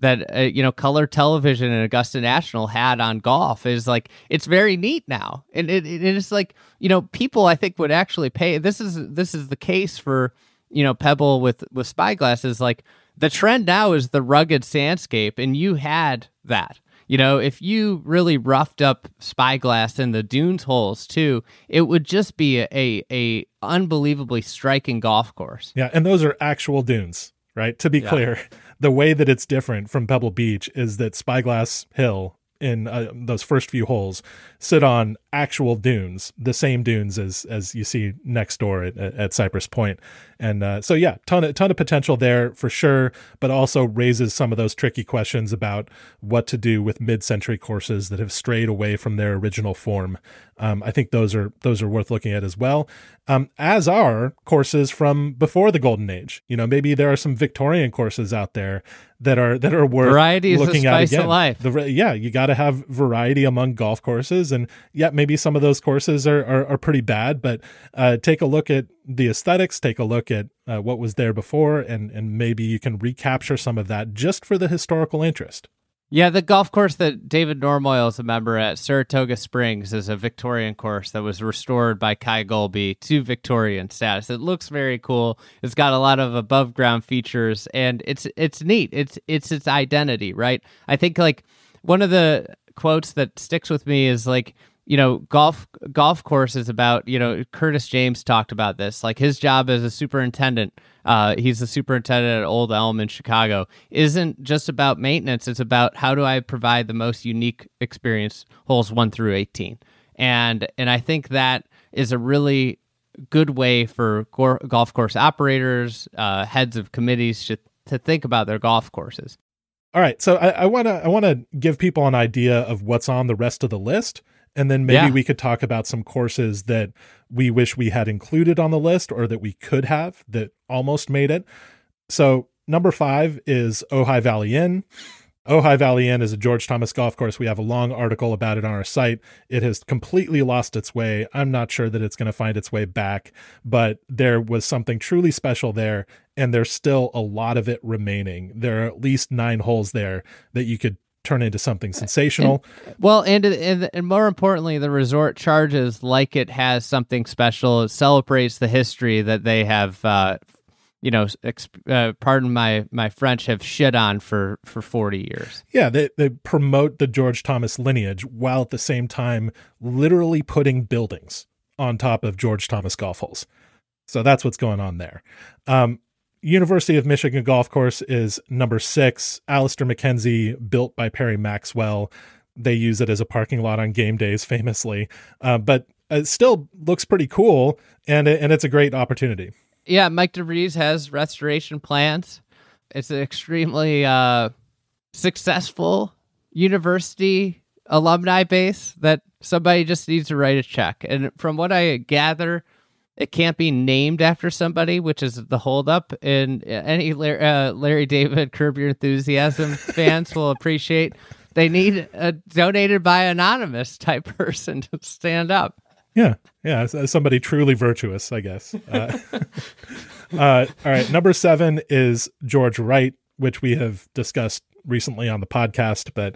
that, you know, color television and Augusta National had on golf is like, it's very neat now. And it's like, you know, people I think would actually pay. This is the case for, you know, Pebble with Spyglass is like the trend now is the rugged sandscape. And you had that, you know, if you really roughed up Spyglass in the dunes holes too, it would just be a unbelievably striking golf course. Yeah. And those are actual dunes, right? To be clear, the way that it's different from Pebble Beach is that Spyglass Hill in those first few holes sit on actual dunes, the same dunes as you see next door at Cypress Point. And so yeah, ton of potential there for sure, but also raises some of those tricky questions about what to do with mid-century courses that have strayed away from their original form. I think those are worth looking at as well, as are courses from before the Golden Age. You know, maybe there are some Victorian courses out there that are worth looking at again. Life. Yeah, you got to have variety among golf courses, and yeah, maybe some of those courses are pretty bad, but take a look at the aesthetics, take a look at what was there before, and maybe you can recapture some of that just for the historical interest. Yeah, the golf course that David Normoyle is a member at, Saratoga Springs, is a Victorian course that was restored by Kai Golby to Victorian status. It looks very cool. It's got a lot of above ground features, and it's neat. It's its identity, right? I think like one of the quotes that sticks with me is like, you know, golf course is about, you know, Curtis James talked about this, like his job as a superintendent. He's the superintendent at Old Elm in Chicago. Isn't just about maintenance. It's about how do I provide the most unique experience, holes 1 through 18, and I think that is a really good way for golf course operators, heads of committees, to think about their golf courses. All right, so I want to give people an idea of what's on the rest of the list. And then maybe we could talk about some courses that we wish we had included on the list or that we could have that almost made it. So number 5 is Ojai Valley Inn. Ojai Valley Inn is a George Thomas golf course. We have a long article about it on our site. It has completely lost its way. I'm not sure that it's going to find its way back, but there was something truly special there, and there's still a lot of it remaining. There are at least 9 holes there that you could turn into something sensational. And more importantly, the resort charges like it has something special. It celebrates the history that they have, pardon my French, have shit on for 40 years. Yeah, they promote the George Thomas lineage while at the same time literally putting buildings on top of George Thomas golf holes. So that's what's going on there. University of Michigan golf course is number 6. Alistair McKenzie, built by Perry Maxwell. They use it as a parking lot on game days, famously, but it still looks pretty cool, and it's a great opportunity. Yeah, Mike DeVries has restoration plans. It's an extremely successful university alumni base that somebody just needs to write a check. And from what I gather, it can't be named after somebody, which is the holdup. And any Larry David Curb Your Enthusiasm fans will appreciate. They need a donated by anonymous type person to stand up. Yeah, somebody truly virtuous, I guess. All right, number 7 is George Wright, which we have discussed recently on the podcast, but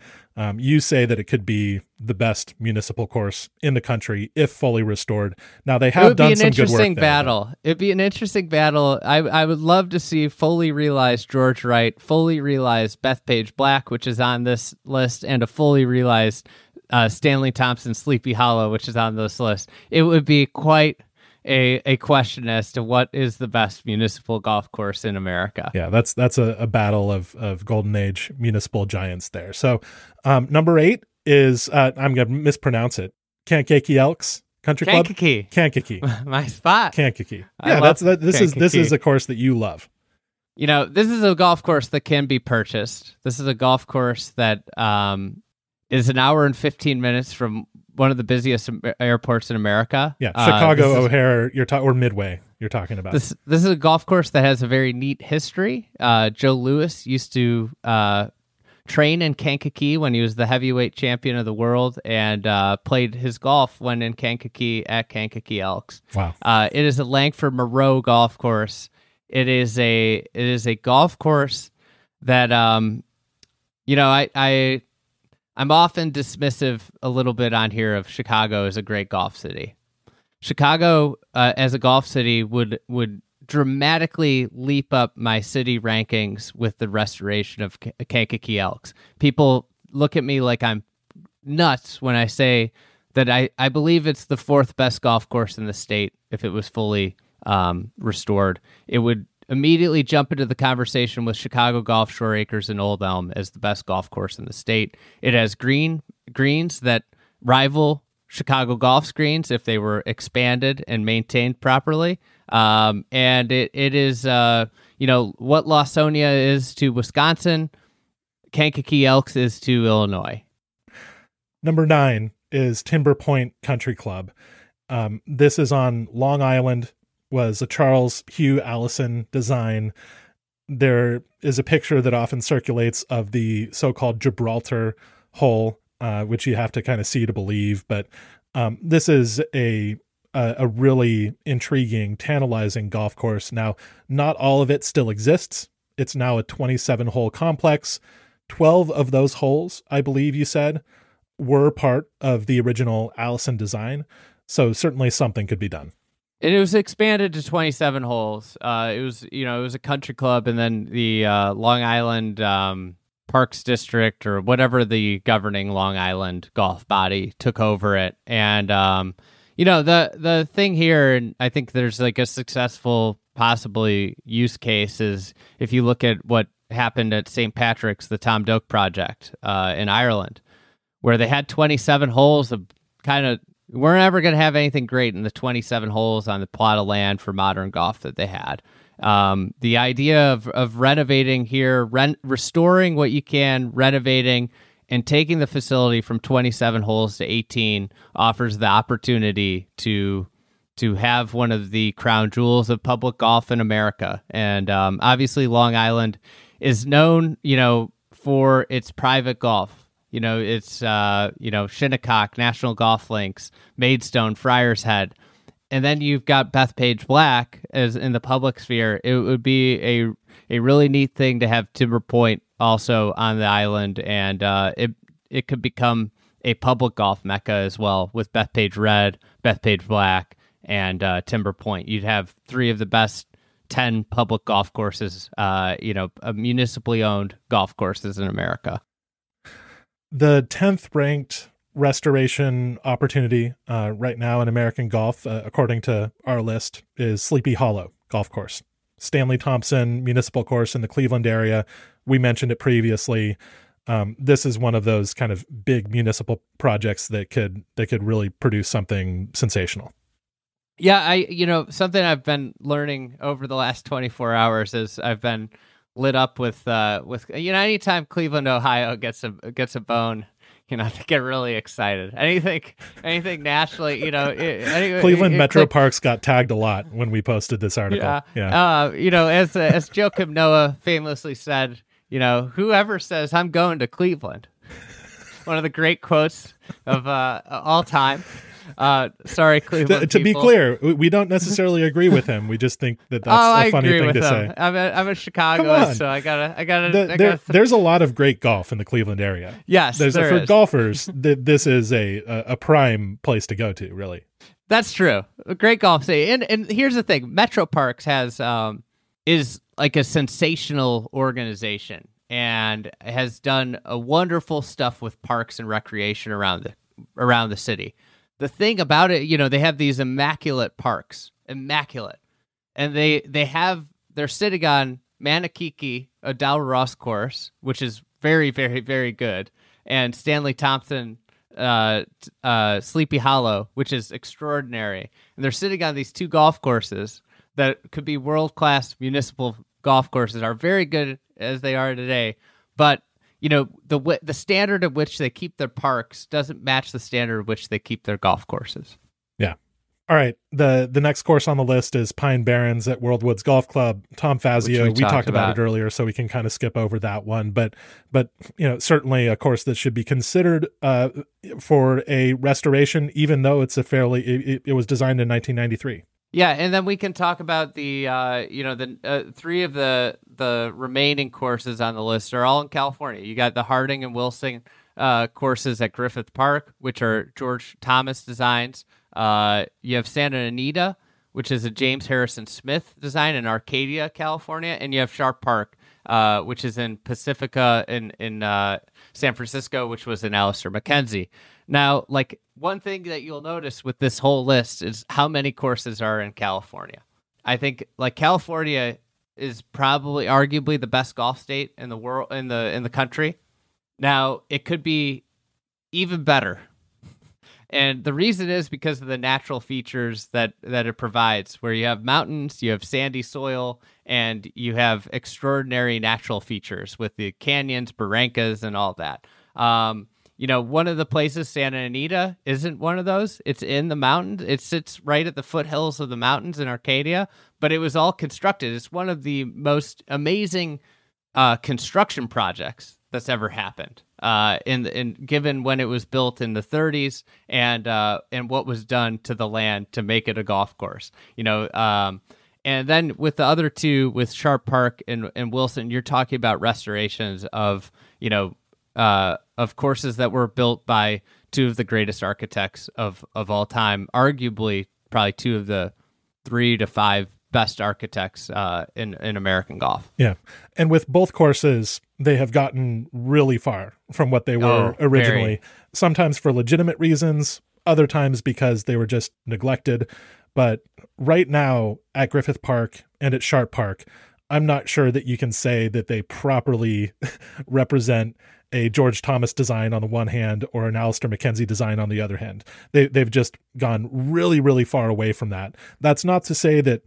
you say that it could be the best municipal course in the country if fully restored. Now they have done some good work. It'd be an interesting battle. I would love to see fully realized George Wright, fully realized Bethpage Black, which is on this list, and a fully realized Stanley Thompson Sleepy Hollow, which is on this list. It would be quite a question as to what is the best municipal golf course in America. Yeah, that's a battle of Golden Age municipal giants there. So number 8 is, I'm going to mispronounce it, Kankakee Elks Country Club. Kankakee. My spot. Kankakee. Yeah, this is a course that you love. You know, this is a golf course that can be purchased. This is a golf course that is an hour and 15 minutes from one of the busiest airports in America. Yeah, Chicago O'Hare or Midway you're talking about. This is a golf course that has a very neat history. Joe Lewis used to train in Kankakee when he was the heavyweight champion of the world, and played his golf when in Kankakee at Kankakee Elks. Wow. It is a Langford Moreau golf course. It is a golf course that, I'm often dismissive a little bit on here of Chicago as a great golf city. Chicago as a golf city would dramatically leap up my city rankings with the restoration of Kankakee Elks. People look at me like I'm nuts when I say that I believe it's the 4th best golf course in the state if it was fully restored. It would immediately jump into the conversation with Chicago Golf, Shore Acres, and Old Elm as the best golf course in the state. It has greens that rival Chicago golf greens if they were expanded and maintained properly. And it is, you know, what Lawsonia is to Wisconsin, Kankakee Elks is to Illinois. Number 9 is Timber Point Country Club. This is on Long Island, was a Charles Hugh Allison design. There is a picture that often circulates of the so-called Gibraltar hole, which you have to kind of see to believe. But this is a really intriguing, tantalizing golf course. Now, not all of it still exists. It's now a 27-hole complex. 12 of those holes, I believe you said, were part of the original Allison design. So certainly something could be done. And it was expanded to 27 holes. It was, you know, it was a country club, and then the Long Island Parks District or whatever the governing Long Island golf body took over it. And, you know, the thing here, and I think there's like a successful possibly use case is if you look at what happened at St. Patrick's, the Tom Doak project in Ireland, where they had 27 holes of kind of, we're never going to have anything great in the 27 holes on the plot of land for modern golf that they had. The idea of renovating here, restoring what you can, renovating and taking the facility from 27 holes to 18 offers the opportunity to have one of the crown jewels of public golf in America. And obviously Long Island is known, you know, for its private golf. You know, it's, you know, Shinnecock, National Golf Links, Maidstone, Friars Head. And then you've got Bethpage Black as in the public sphere. It would be a really neat thing to have Timber Point also on the island. And it could become a public golf mecca as well with Bethpage Red, Bethpage Black, and Timber Point. You'd have three of the best 10 public golf courses, you know, municipally owned golf courses in America. The 10th ranked restoration opportunity right now in American golf, according to our list, is Sleepy Hollow Golf Course. Stanley Thompson Municipal Course in the Cleveland area. We mentioned it previously. This is one of those kind of big municipal projects that could really produce something sensational. Yeah, you know, something I've been learning over the last 24 hours is I've been lit up with you know, anytime Cleveland, Ohio gets a bone, you know, they get really excited. Anything nationally, you know, Cleveland Metro Parks got tagged a lot when we posted this article. Yeah. You know, as Joakim Noah famously said, you know, whoever says I'm going to Cleveland, one of the great quotes of all time. Sorry, Cleveland. To be clear, we don't necessarily agree with him. We just think that's a funny thing to say. I'm a Chicagoist, so there's a lot of great golf in the Cleveland area. Yes, for golfers, this is a prime place to go to. Really, that's true. A great golf city, and here's the thing: Metro Parks has is like a sensational organization and has done a wonderful stuff with parks and recreation around the city. The thing about it, you know, they have these immaculate parks, and they have, they're sitting on Manakiki, Adal Ross course, which is very, very, very good, and Stanley Thompson, Sleepy Hollow, which is extraordinary, and they're sitting on these two golf courses that could be world-class municipal golf courses, are very good as they are today, but you know, the standard at which they keep their parks doesn't match the standard at which they keep their golf courses. Yeah. All right. The next course on the list is Pine Barrens at World Woods Golf Club. Tom Fazio, we talked about it earlier, so we can kind of skip over that one. But you know, certainly a course that should be considered for a restoration, even though it's it was designed in 1993. Yeah, and then we can talk about the, you know, the three of the remaining courses on the list are all in California. You got the Harding and Wilson courses at Griffith Park, which are George Thomas designs. You have Santa Anita, which is a James Harrison Smith design in Arcadia, California, and you have Sharp Park, which is in Pacifica in San Francisco, which was in Alistair McKenzie. Now, like, one thing that you'll notice with this whole list is how many courses are in California. I think, like, California is probably arguably the best golf state in the world, in the country. Now, it could be even better. And the reason is because of the natural features that it provides, where you have mountains, you have sandy soil, and you have extraordinary natural features with the canyons, barrancas, and all that. One of the places, Santa Anita, isn't one of those. It's in the mountains. It sits right at the foothills of the mountains in Arcadia, but it was all constructed. It's one of the most amazing construction projects that's ever happened. Given when it was built in the 30s and what was done to the land to make it a golf course, and then with the other two, with Sharp Park and Wilson, you're talking about restorations of courses that were built by two of the greatest architects of all time, arguably probably two of the 3 to 5 best architects in American golf. Yeah. And with both courses, they have gotten really far from what they were originally, very. Sometimes for legitimate reasons, other times because they were just neglected. But right now at Griffith Park and at Sharp Park, I'm not sure that you can say that they properly represent a George Thomas design on the one hand or an Alistair McKenzie design on the other hand. They've just gone really, really far away from that. That's not to say that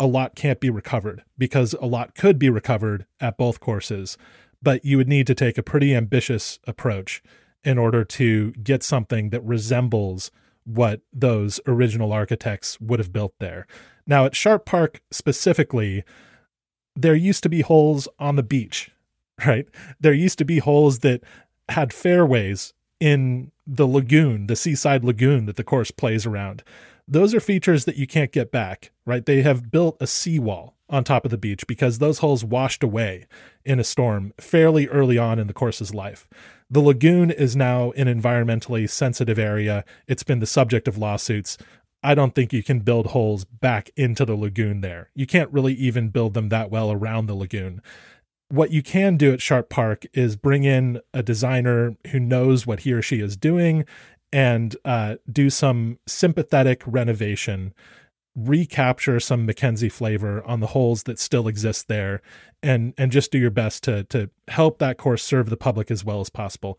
a lot can't be recovered, because a lot could be recovered at both courses, but you would need to take a pretty ambitious approach in order to get something that resembles what those original architects would have built there. Now, at Sharp Park specifically, there used to be holes on the beach, right? There used to be holes that had fairways in the lagoon, the seaside lagoon that the course plays around. Those are features that you can't get back, right? They have built a seawall on top of the beach because those holes washed away in a storm fairly early on in the course's life. The lagoon is now an environmentally sensitive area. It's been the subject of lawsuits. I don't think you can build holes back into the lagoon there. You can't really even build them that well around the lagoon. What you can do at Sharp Park is bring in a designer who knows what he or she is doing and do some sympathetic renovation, recapture some McKenzie flavor on the holes that still exist there, and just do your best to help that course serve the public as well as possible.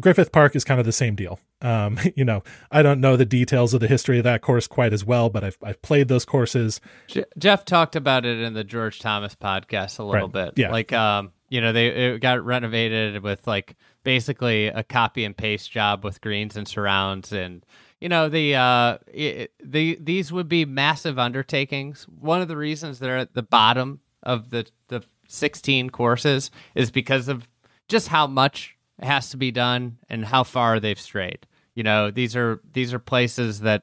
Griffith Park is kind of the same deal. I don't know the details of the history of that course quite as well, but I've played those courses. Jeff talked about it in the George Thomas podcast a little bit. Yeah. It got renovated with basically a copy and paste job with greens and surrounds, and these would be massive undertakings. One of the reasons they're at the bottom of the 16 courses is because of just how much has to be done and how far they've strayed. These are places that,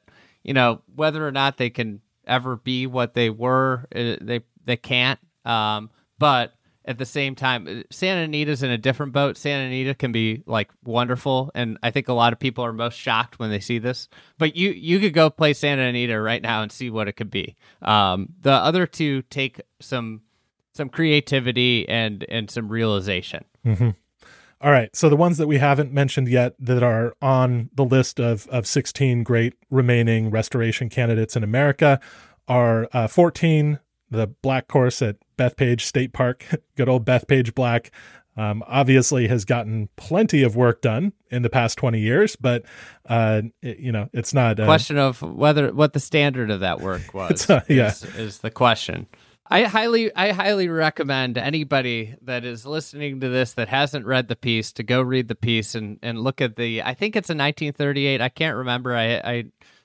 whether or not they can ever be what they were, they can't. But at the same time, Santa Anita's in a different boat. Santa Anita can be wonderful, and I think a lot of people are most shocked when they see this. But you could go play Santa Anita right now and see what it could be. The other two take some creativity and some realization. Mm-hmm. All right, so the ones that we haven't mentioned yet that are on the list of 16 great remaining restoration candidates in America are 14, the black course at Bethpage State Park. Good old Bethpage Black obviously has gotten plenty of work done in the past 20 years, but it's not a question of what the standard of that work was. Is the question. I highly recommend anybody that is listening to this that hasn't read the piece to go read the piece and look at I think it's a 1938. I can't remember.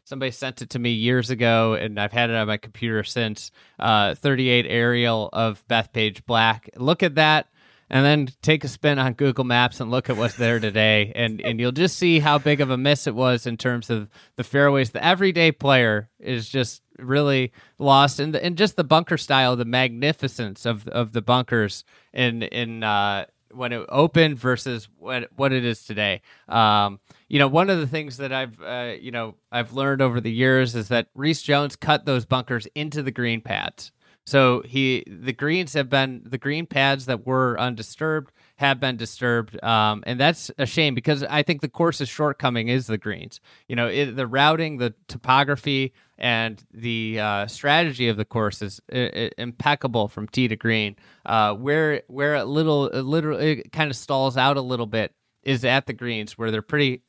Somebody sent it to me years ago, and I've had it on my computer since. 38 aerial of Bethpage Black. Look at that, and then take a spin on Google Maps and look at what's there today, and you'll just see how big of a miss it was in terms of the fairways. The everyday player is just really lost, and just the bunker style, the magnificence of the bunkers in when it opened versus what it is today. One of the things that I've learned over the years is that Reese Jones cut those bunkers into the green pads. So the green pads that were undisturbed have been disturbed. And that's a shame, because I think the course's shortcoming is the greens. The routing, the topography, and the strategy of the course is impeccable from tee to green. Where it literally kind of stalls out a little bit is at the greens, where they're pretty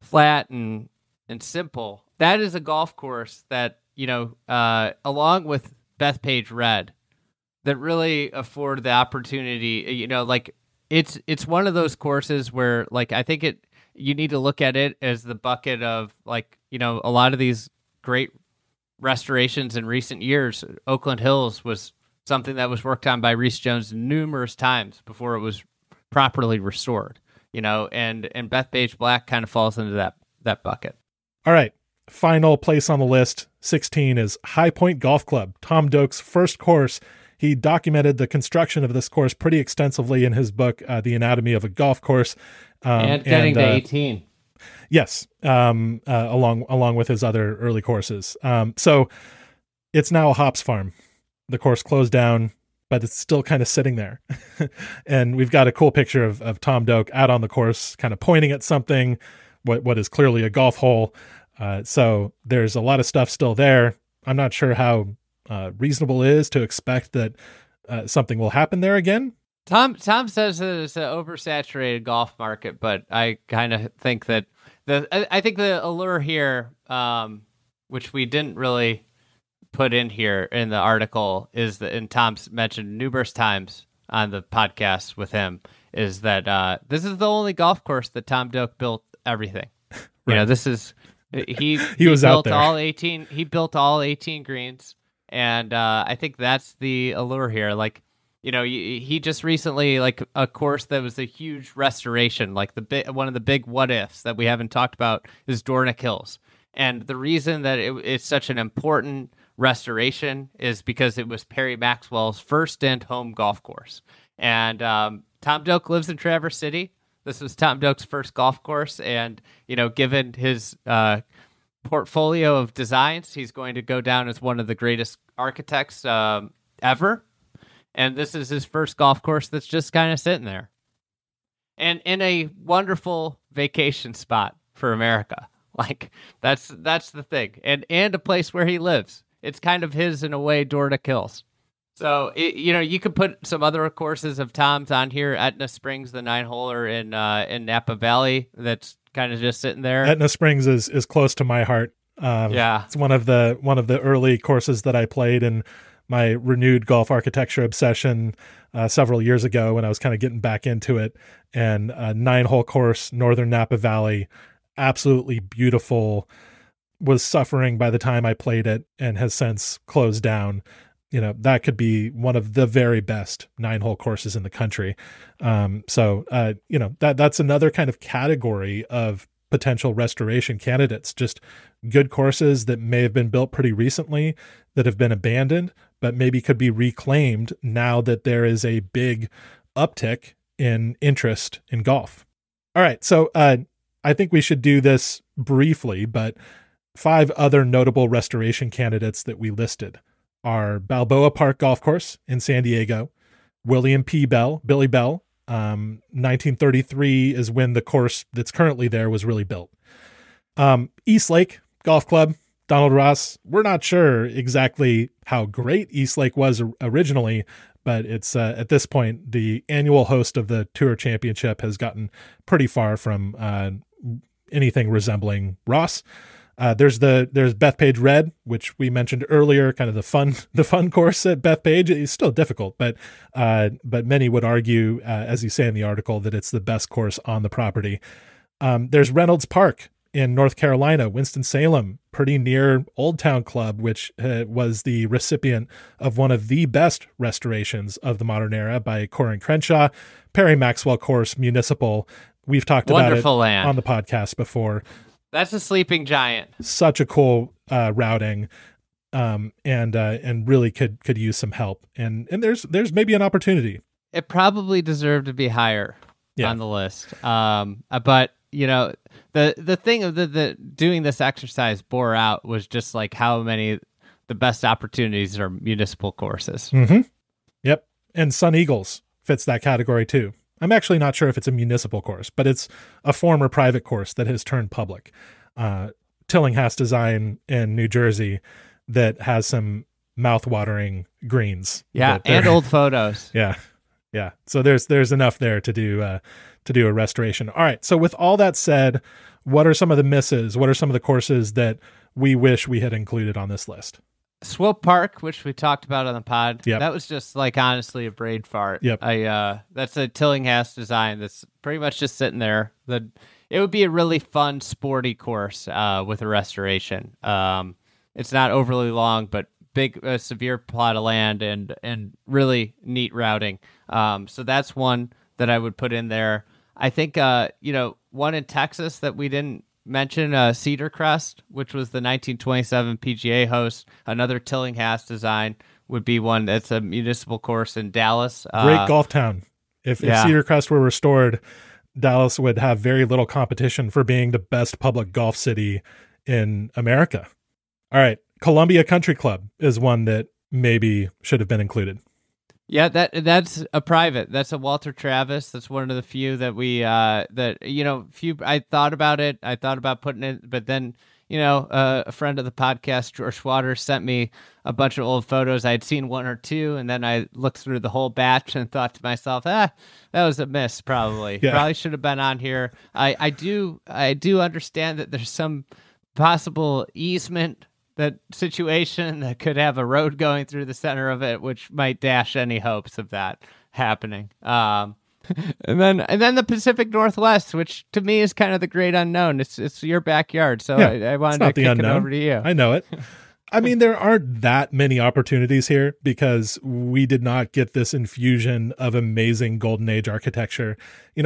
flat and simple. That is a golf course that, you know, along with Bethpage Red, that really afford the opportunity. You know, like it's one of those courses where, like, I think you need to look at it as the bucket of, like, you know, a lot of these great restorations in recent years. Oakland Hills was something that was worked on by Rhys Jones numerous times before it was properly restored, you know, and Bethpage Black kind of falls into that bucket. All right. Final place on the list, 16, is High Point Golf Club, Tom Doak's first course. He documented the construction of this course pretty extensively in his book, The Anatomy of a Golf Course. And getting to 18. Yes. Along with his other early courses. So it's now a hops farm. The course closed down, but it's still kind of sitting there. And we've got a cool picture of Tom Doak out on the course, kind of pointing at something, what is clearly a golf hole. So there's a lot of stuff still there. I'm not sure how reasonable it is to expect that something will happen there again. Tom says that it's an oversaturated golf market, but I kind of think that the allure here, which we didn't really put in here in the article, is that, and Tom's mentioned numerous times on the podcast with him, is that this is the only golf course that Tom Doak built everything. Right. You know, this is he was built out there. He built all 18 greens, and I think that's the allure here. Like, you know, he just recently, like, a course that was a huge restoration, like one of the big what ifs that we haven't talked about is Dornick Hills. And the reason that it's such an important restoration is because it was Perry Maxwell's first stint home golf course. And Tom Doak lives in Traverse City. This was Tom Doak's first golf course. And, you know, given his portfolio of designs, he's going to go down as one of the greatest architects ever. And this is his first golf course that's just kind of sitting there. And in a wonderful vacation spot for America. Like, that's the thing. And a place where he lives. It's kind of his, in a way, Dornick Hills. So, you know, you could put some other courses of Tom's on here. Etna Springs, the 9-holer in Napa Valley, that's kind of just sitting there. Etna Springs is close to my heart. Yeah. It's one of the early courses that I played in my renewed golf architecture obsession several years ago when I was kind of getting back into it. And a 9-hole course, Northern Napa Valley, absolutely beautiful, was suffering by the time I played it and has since closed down. You know, that could be one of the very best 9-hole courses in the country. So, you know, that's another kind of category of potential restoration candidates, just good courses that may have been built pretty recently that have been abandoned, but maybe could be reclaimed now that there is a big uptick in interest in golf. All right. So I think we should do this briefly, but 5 other notable restoration candidates that we listed are Balboa Park Golf Course in San Diego, William P. Bell, Billy Bell. 1933 is when the course that's currently there was really built. Eastlake Golf Club, Donald Ross. We're not sure exactly how great Eastlake was originally, but it's at this point, the annual host of the Tour Championship has gotten pretty far from anything resembling Ross. There's Bethpage Red, which we mentioned earlier, kind of the fun course at Bethpage. It's still difficult, but many would argue, as you say in the article, that it's the best course on the property. There's Reynolds Park in North Carolina, Winston-Salem, pretty near Old Town Club, which was the recipient of one of the best restorations of the modern era by Corin Crenshaw. Perry Maxwell Course Municipal. We've talked about it on the podcast before. That's a sleeping giant. Such a cool routing, and really could use some help. And there's maybe an opportunity. It probably deserved to be higher on the list. But you know, the thing of the doing this exercise bore out was just like how many the best opportunities are municipal courses. Mm-hmm. Yep, and Sun Eagles fits that category too. I'm actually not sure if it's a municipal course, but it's a former private course that has turned public. Tillinghast design in New Jersey that has some mouth-watering greens. Yeah, and old photos. Yeah, Yeah. So there's enough there to do a restoration. All right. So with all that said, what are some of the misses? What are some of the courses that we wish we had included on this list? Swope Park, which we talked about on the pod. Yep. That was just like, honestly, a brain fart. Yep. That's a Tillinghast design. That's pretty much just sitting there. It would be a really fun, sporty course with a restoration. It's not overly long, but big, severe plot of land and really neat routing. So that's one that I would put in there. I think, one in Texas that we didn't mention, Cedar Crest, which was the 1927 PGA host. Another Tillinghast design would be one that's a municipal course in Dallas. Great golf town. If Cedar Crest were restored, Dallas would have very little competition for being the best public golf city in America. All right. Columbia Country Club is one that maybe should have been included. Yeah, that's a private. That's a Walter Travis. That's one of the few that we, I thought about it. I thought about putting it, but then, a friend of the podcast, George Waters, sent me a bunch of old photos. I had seen one or two, and then I looked through the whole batch and thought to myself, that was a miss, probably. Yeah. Probably should have been on here. I do understand that there's some possible easement that situation that could have a road going through the center of it, which might dash any hopes of that happening. And then the Pacific Northwest, which to me is kind of the great unknown. It's your backyard, so yeah, I wanted to kick it over to you. I know it. I mean, there aren't that many opportunities here because we did not get this infusion of amazing golden age architecture.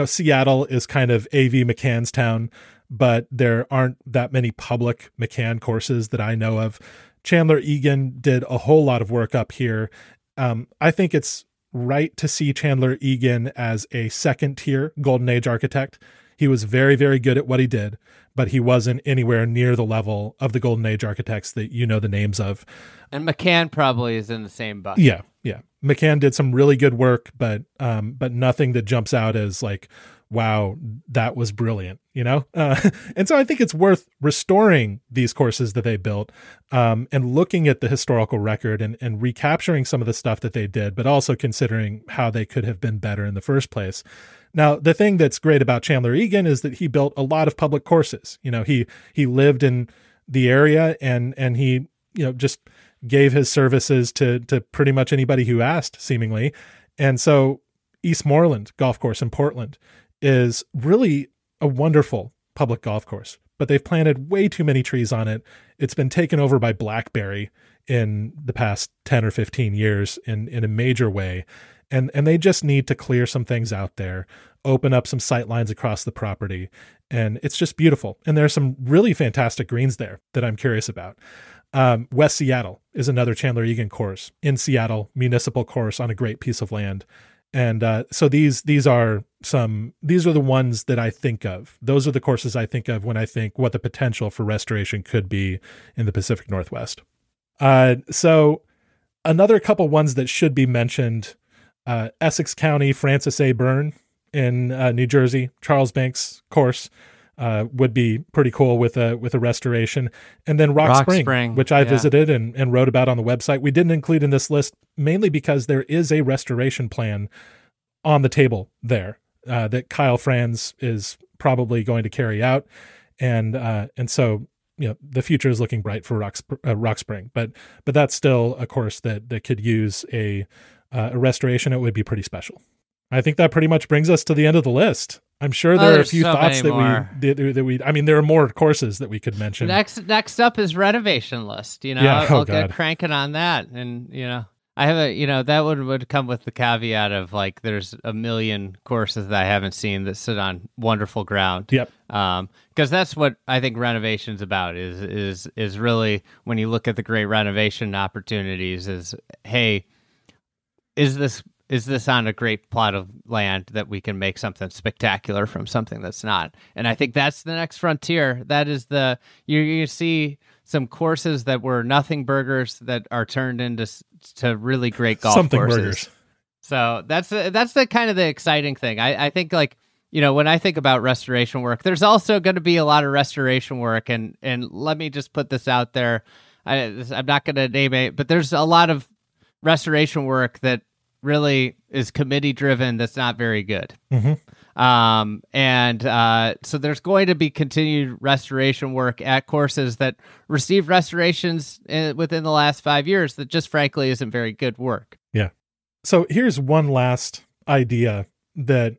Seattle is kind of A.V. McCann's town, but there aren't that many public McCann courses that I know of. Chandler Egan did a whole lot of work up here. I think it's right to see Chandler Egan as a second-tier golden age architect. He was very, very good at what he did, but he wasn't anywhere near the level of the golden age architects that you know the names of. And McCann probably is in the same bucket. Yeah, yeah. McCann did some really good work, but nothing that jumps out as like, wow, that was brilliant, and so I think it's worth restoring these courses that they built, and looking at the historical record and recapturing some of the stuff that they did, but also considering how they could have been better in the first place. Now, the thing that's great about Chandler Egan is that he built a lot of public courses. He lived in the area and he, just gave his services to pretty much anybody who asked, seemingly. And so Eastmoreland Golf Course in Portland is really a wonderful public golf course, but they've planted way too many trees on it. It's been taken over by blackberry in the past 10 or 15 years in a major way. And they just need to clear some things out there, open up some sight lines across the property. And it's just beautiful. And there are some really fantastic greens there that I'm curious about. West Seattle is another Chandler Egan course in Seattle, municipal course on a great piece of land. And so these are the ones that I think of. Those are the courses I think of when I think what the potential for restoration could be in the Pacific Northwest. So another couple ones that should be mentioned, Essex County, Francis A. Byrne in New Jersey, Charles Banks course would be pretty cool with a restoration. And then Rock Spring, which I visited and wrote about on the website. We didn't include in this list mainly because there is a restoration plan on the table there that Kyle Franz is probably going to carry out. And so, the future is looking bright for Rock Spring, but that's still a course that could use a restoration. It would be pretty special. I think that pretty much brings us to the end of the list. I'm sure there are a few thoughts that we. I mean, there are more courses that we could mention. Next up is renovation list. I'll get cranking on that, and I have that would come with the caveat of like there's a million courses that I haven't seen that sit on wonderful ground. Yep. Because that's what I think renovation's about is really when you look at the great renovation opportunities is hey, is this on a great plot of land that we can make something spectacular from something that's not? And I think that's the next frontier. That is you see some courses that were nothing burgers that are turned into really great golf something courses. Burgers. So that's the kind of the exciting thing. I think like, when I think about restoration work, there's also going to be a lot of restoration work. And let me just put this out there. I'm not going to name it, but there's a lot of restoration work that really is committee driven, that's not very good. Mm-hmm. So there's going to be continued restoration work at courses that received restorations within the last 5 years that just frankly isn't very good work. Yeah. So here's one last idea that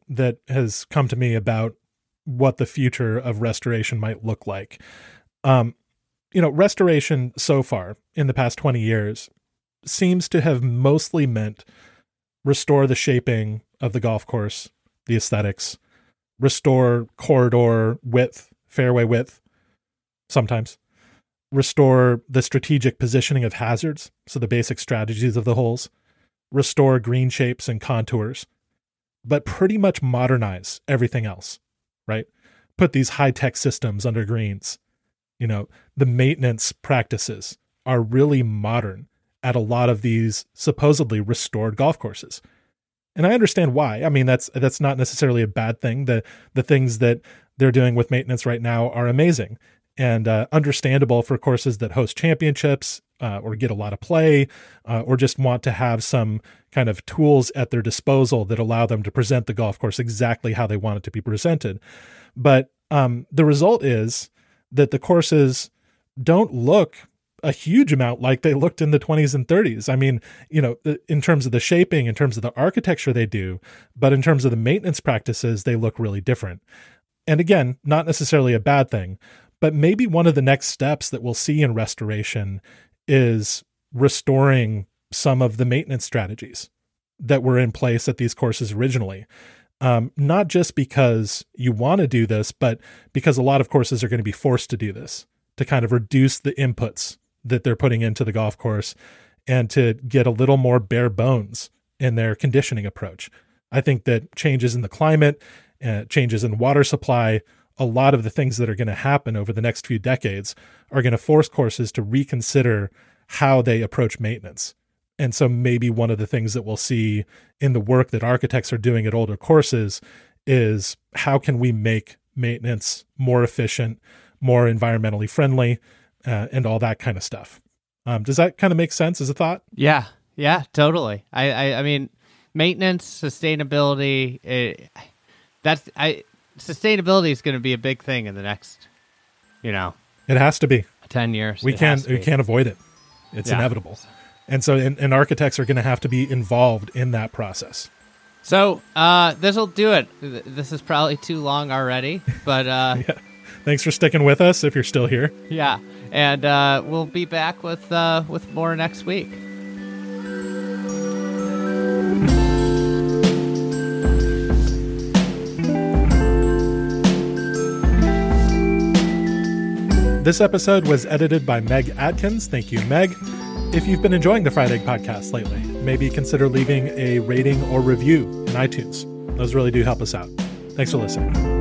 has come to me about what the future of restoration might look like. Restoration so far in the past 20 years seems to have mostly meant restore the shaping of the golf course, the aesthetics, restore corridor width, fairway width, sometimes restore the strategic positioning of hazards, so the basic strategies of the holes, restore green shapes and contours, but pretty much modernize everything else, right? Put these high-tech systems under greens. The maintenance practices are really modern at a lot of these supposedly restored golf courses. And I understand why. I mean, that's not necessarily a bad thing. The things that they're doing with maintenance right now are amazing and understandable for courses that host championships or get a lot of play or just want to have some kind of tools at their disposal that allow them to present the golf course exactly how they want it to be presented. But the result is that the courses don't look a huge amount like they looked in the 20s and 30s. I mean, in terms of the shaping, in terms of the architecture they do, but in terms of the maintenance practices, they look really different. And again, not necessarily a bad thing, but maybe one of the next steps that we'll see in restoration is restoring some of the maintenance strategies that were in place at these courses originally. Not just because you want to do this, but because a lot of courses are going to be forced to do this to kind of reduce the inputs that they're putting into the golf course and to get a little more bare bones in their conditioning approach. I think that changes in the climate, changes in water supply, a lot of the things that are going to happen over the next few decades are going to force courses to reconsider how they approach maintenance. And so maybe one of the things that we'll see in the work that architects are doing at older courses is how can we make maintenance more efficient, more environmentally friendly, and all that kind of stuff. Does that kind of make sense as a thought? Yeah, totally. I mean, maintenance, sustainability, sustainability is going to be a big thing in the next, It has to be. 10 years. We can't avoid it. It's inevitable. And so and architects are going to have to be involved in that process. So this will do it. This is probably too long already, but... yeah. Thanks for sticking with us if you're still here. Yeah, and we'll be back with more next week. This episode was edited by Meg Atkins. Thank you, Meg. If you've been enjoying the Fried Egg podcast lately, maybe consider leaving a rating or review in iTunes. Those really do help us out. Thanks for listening.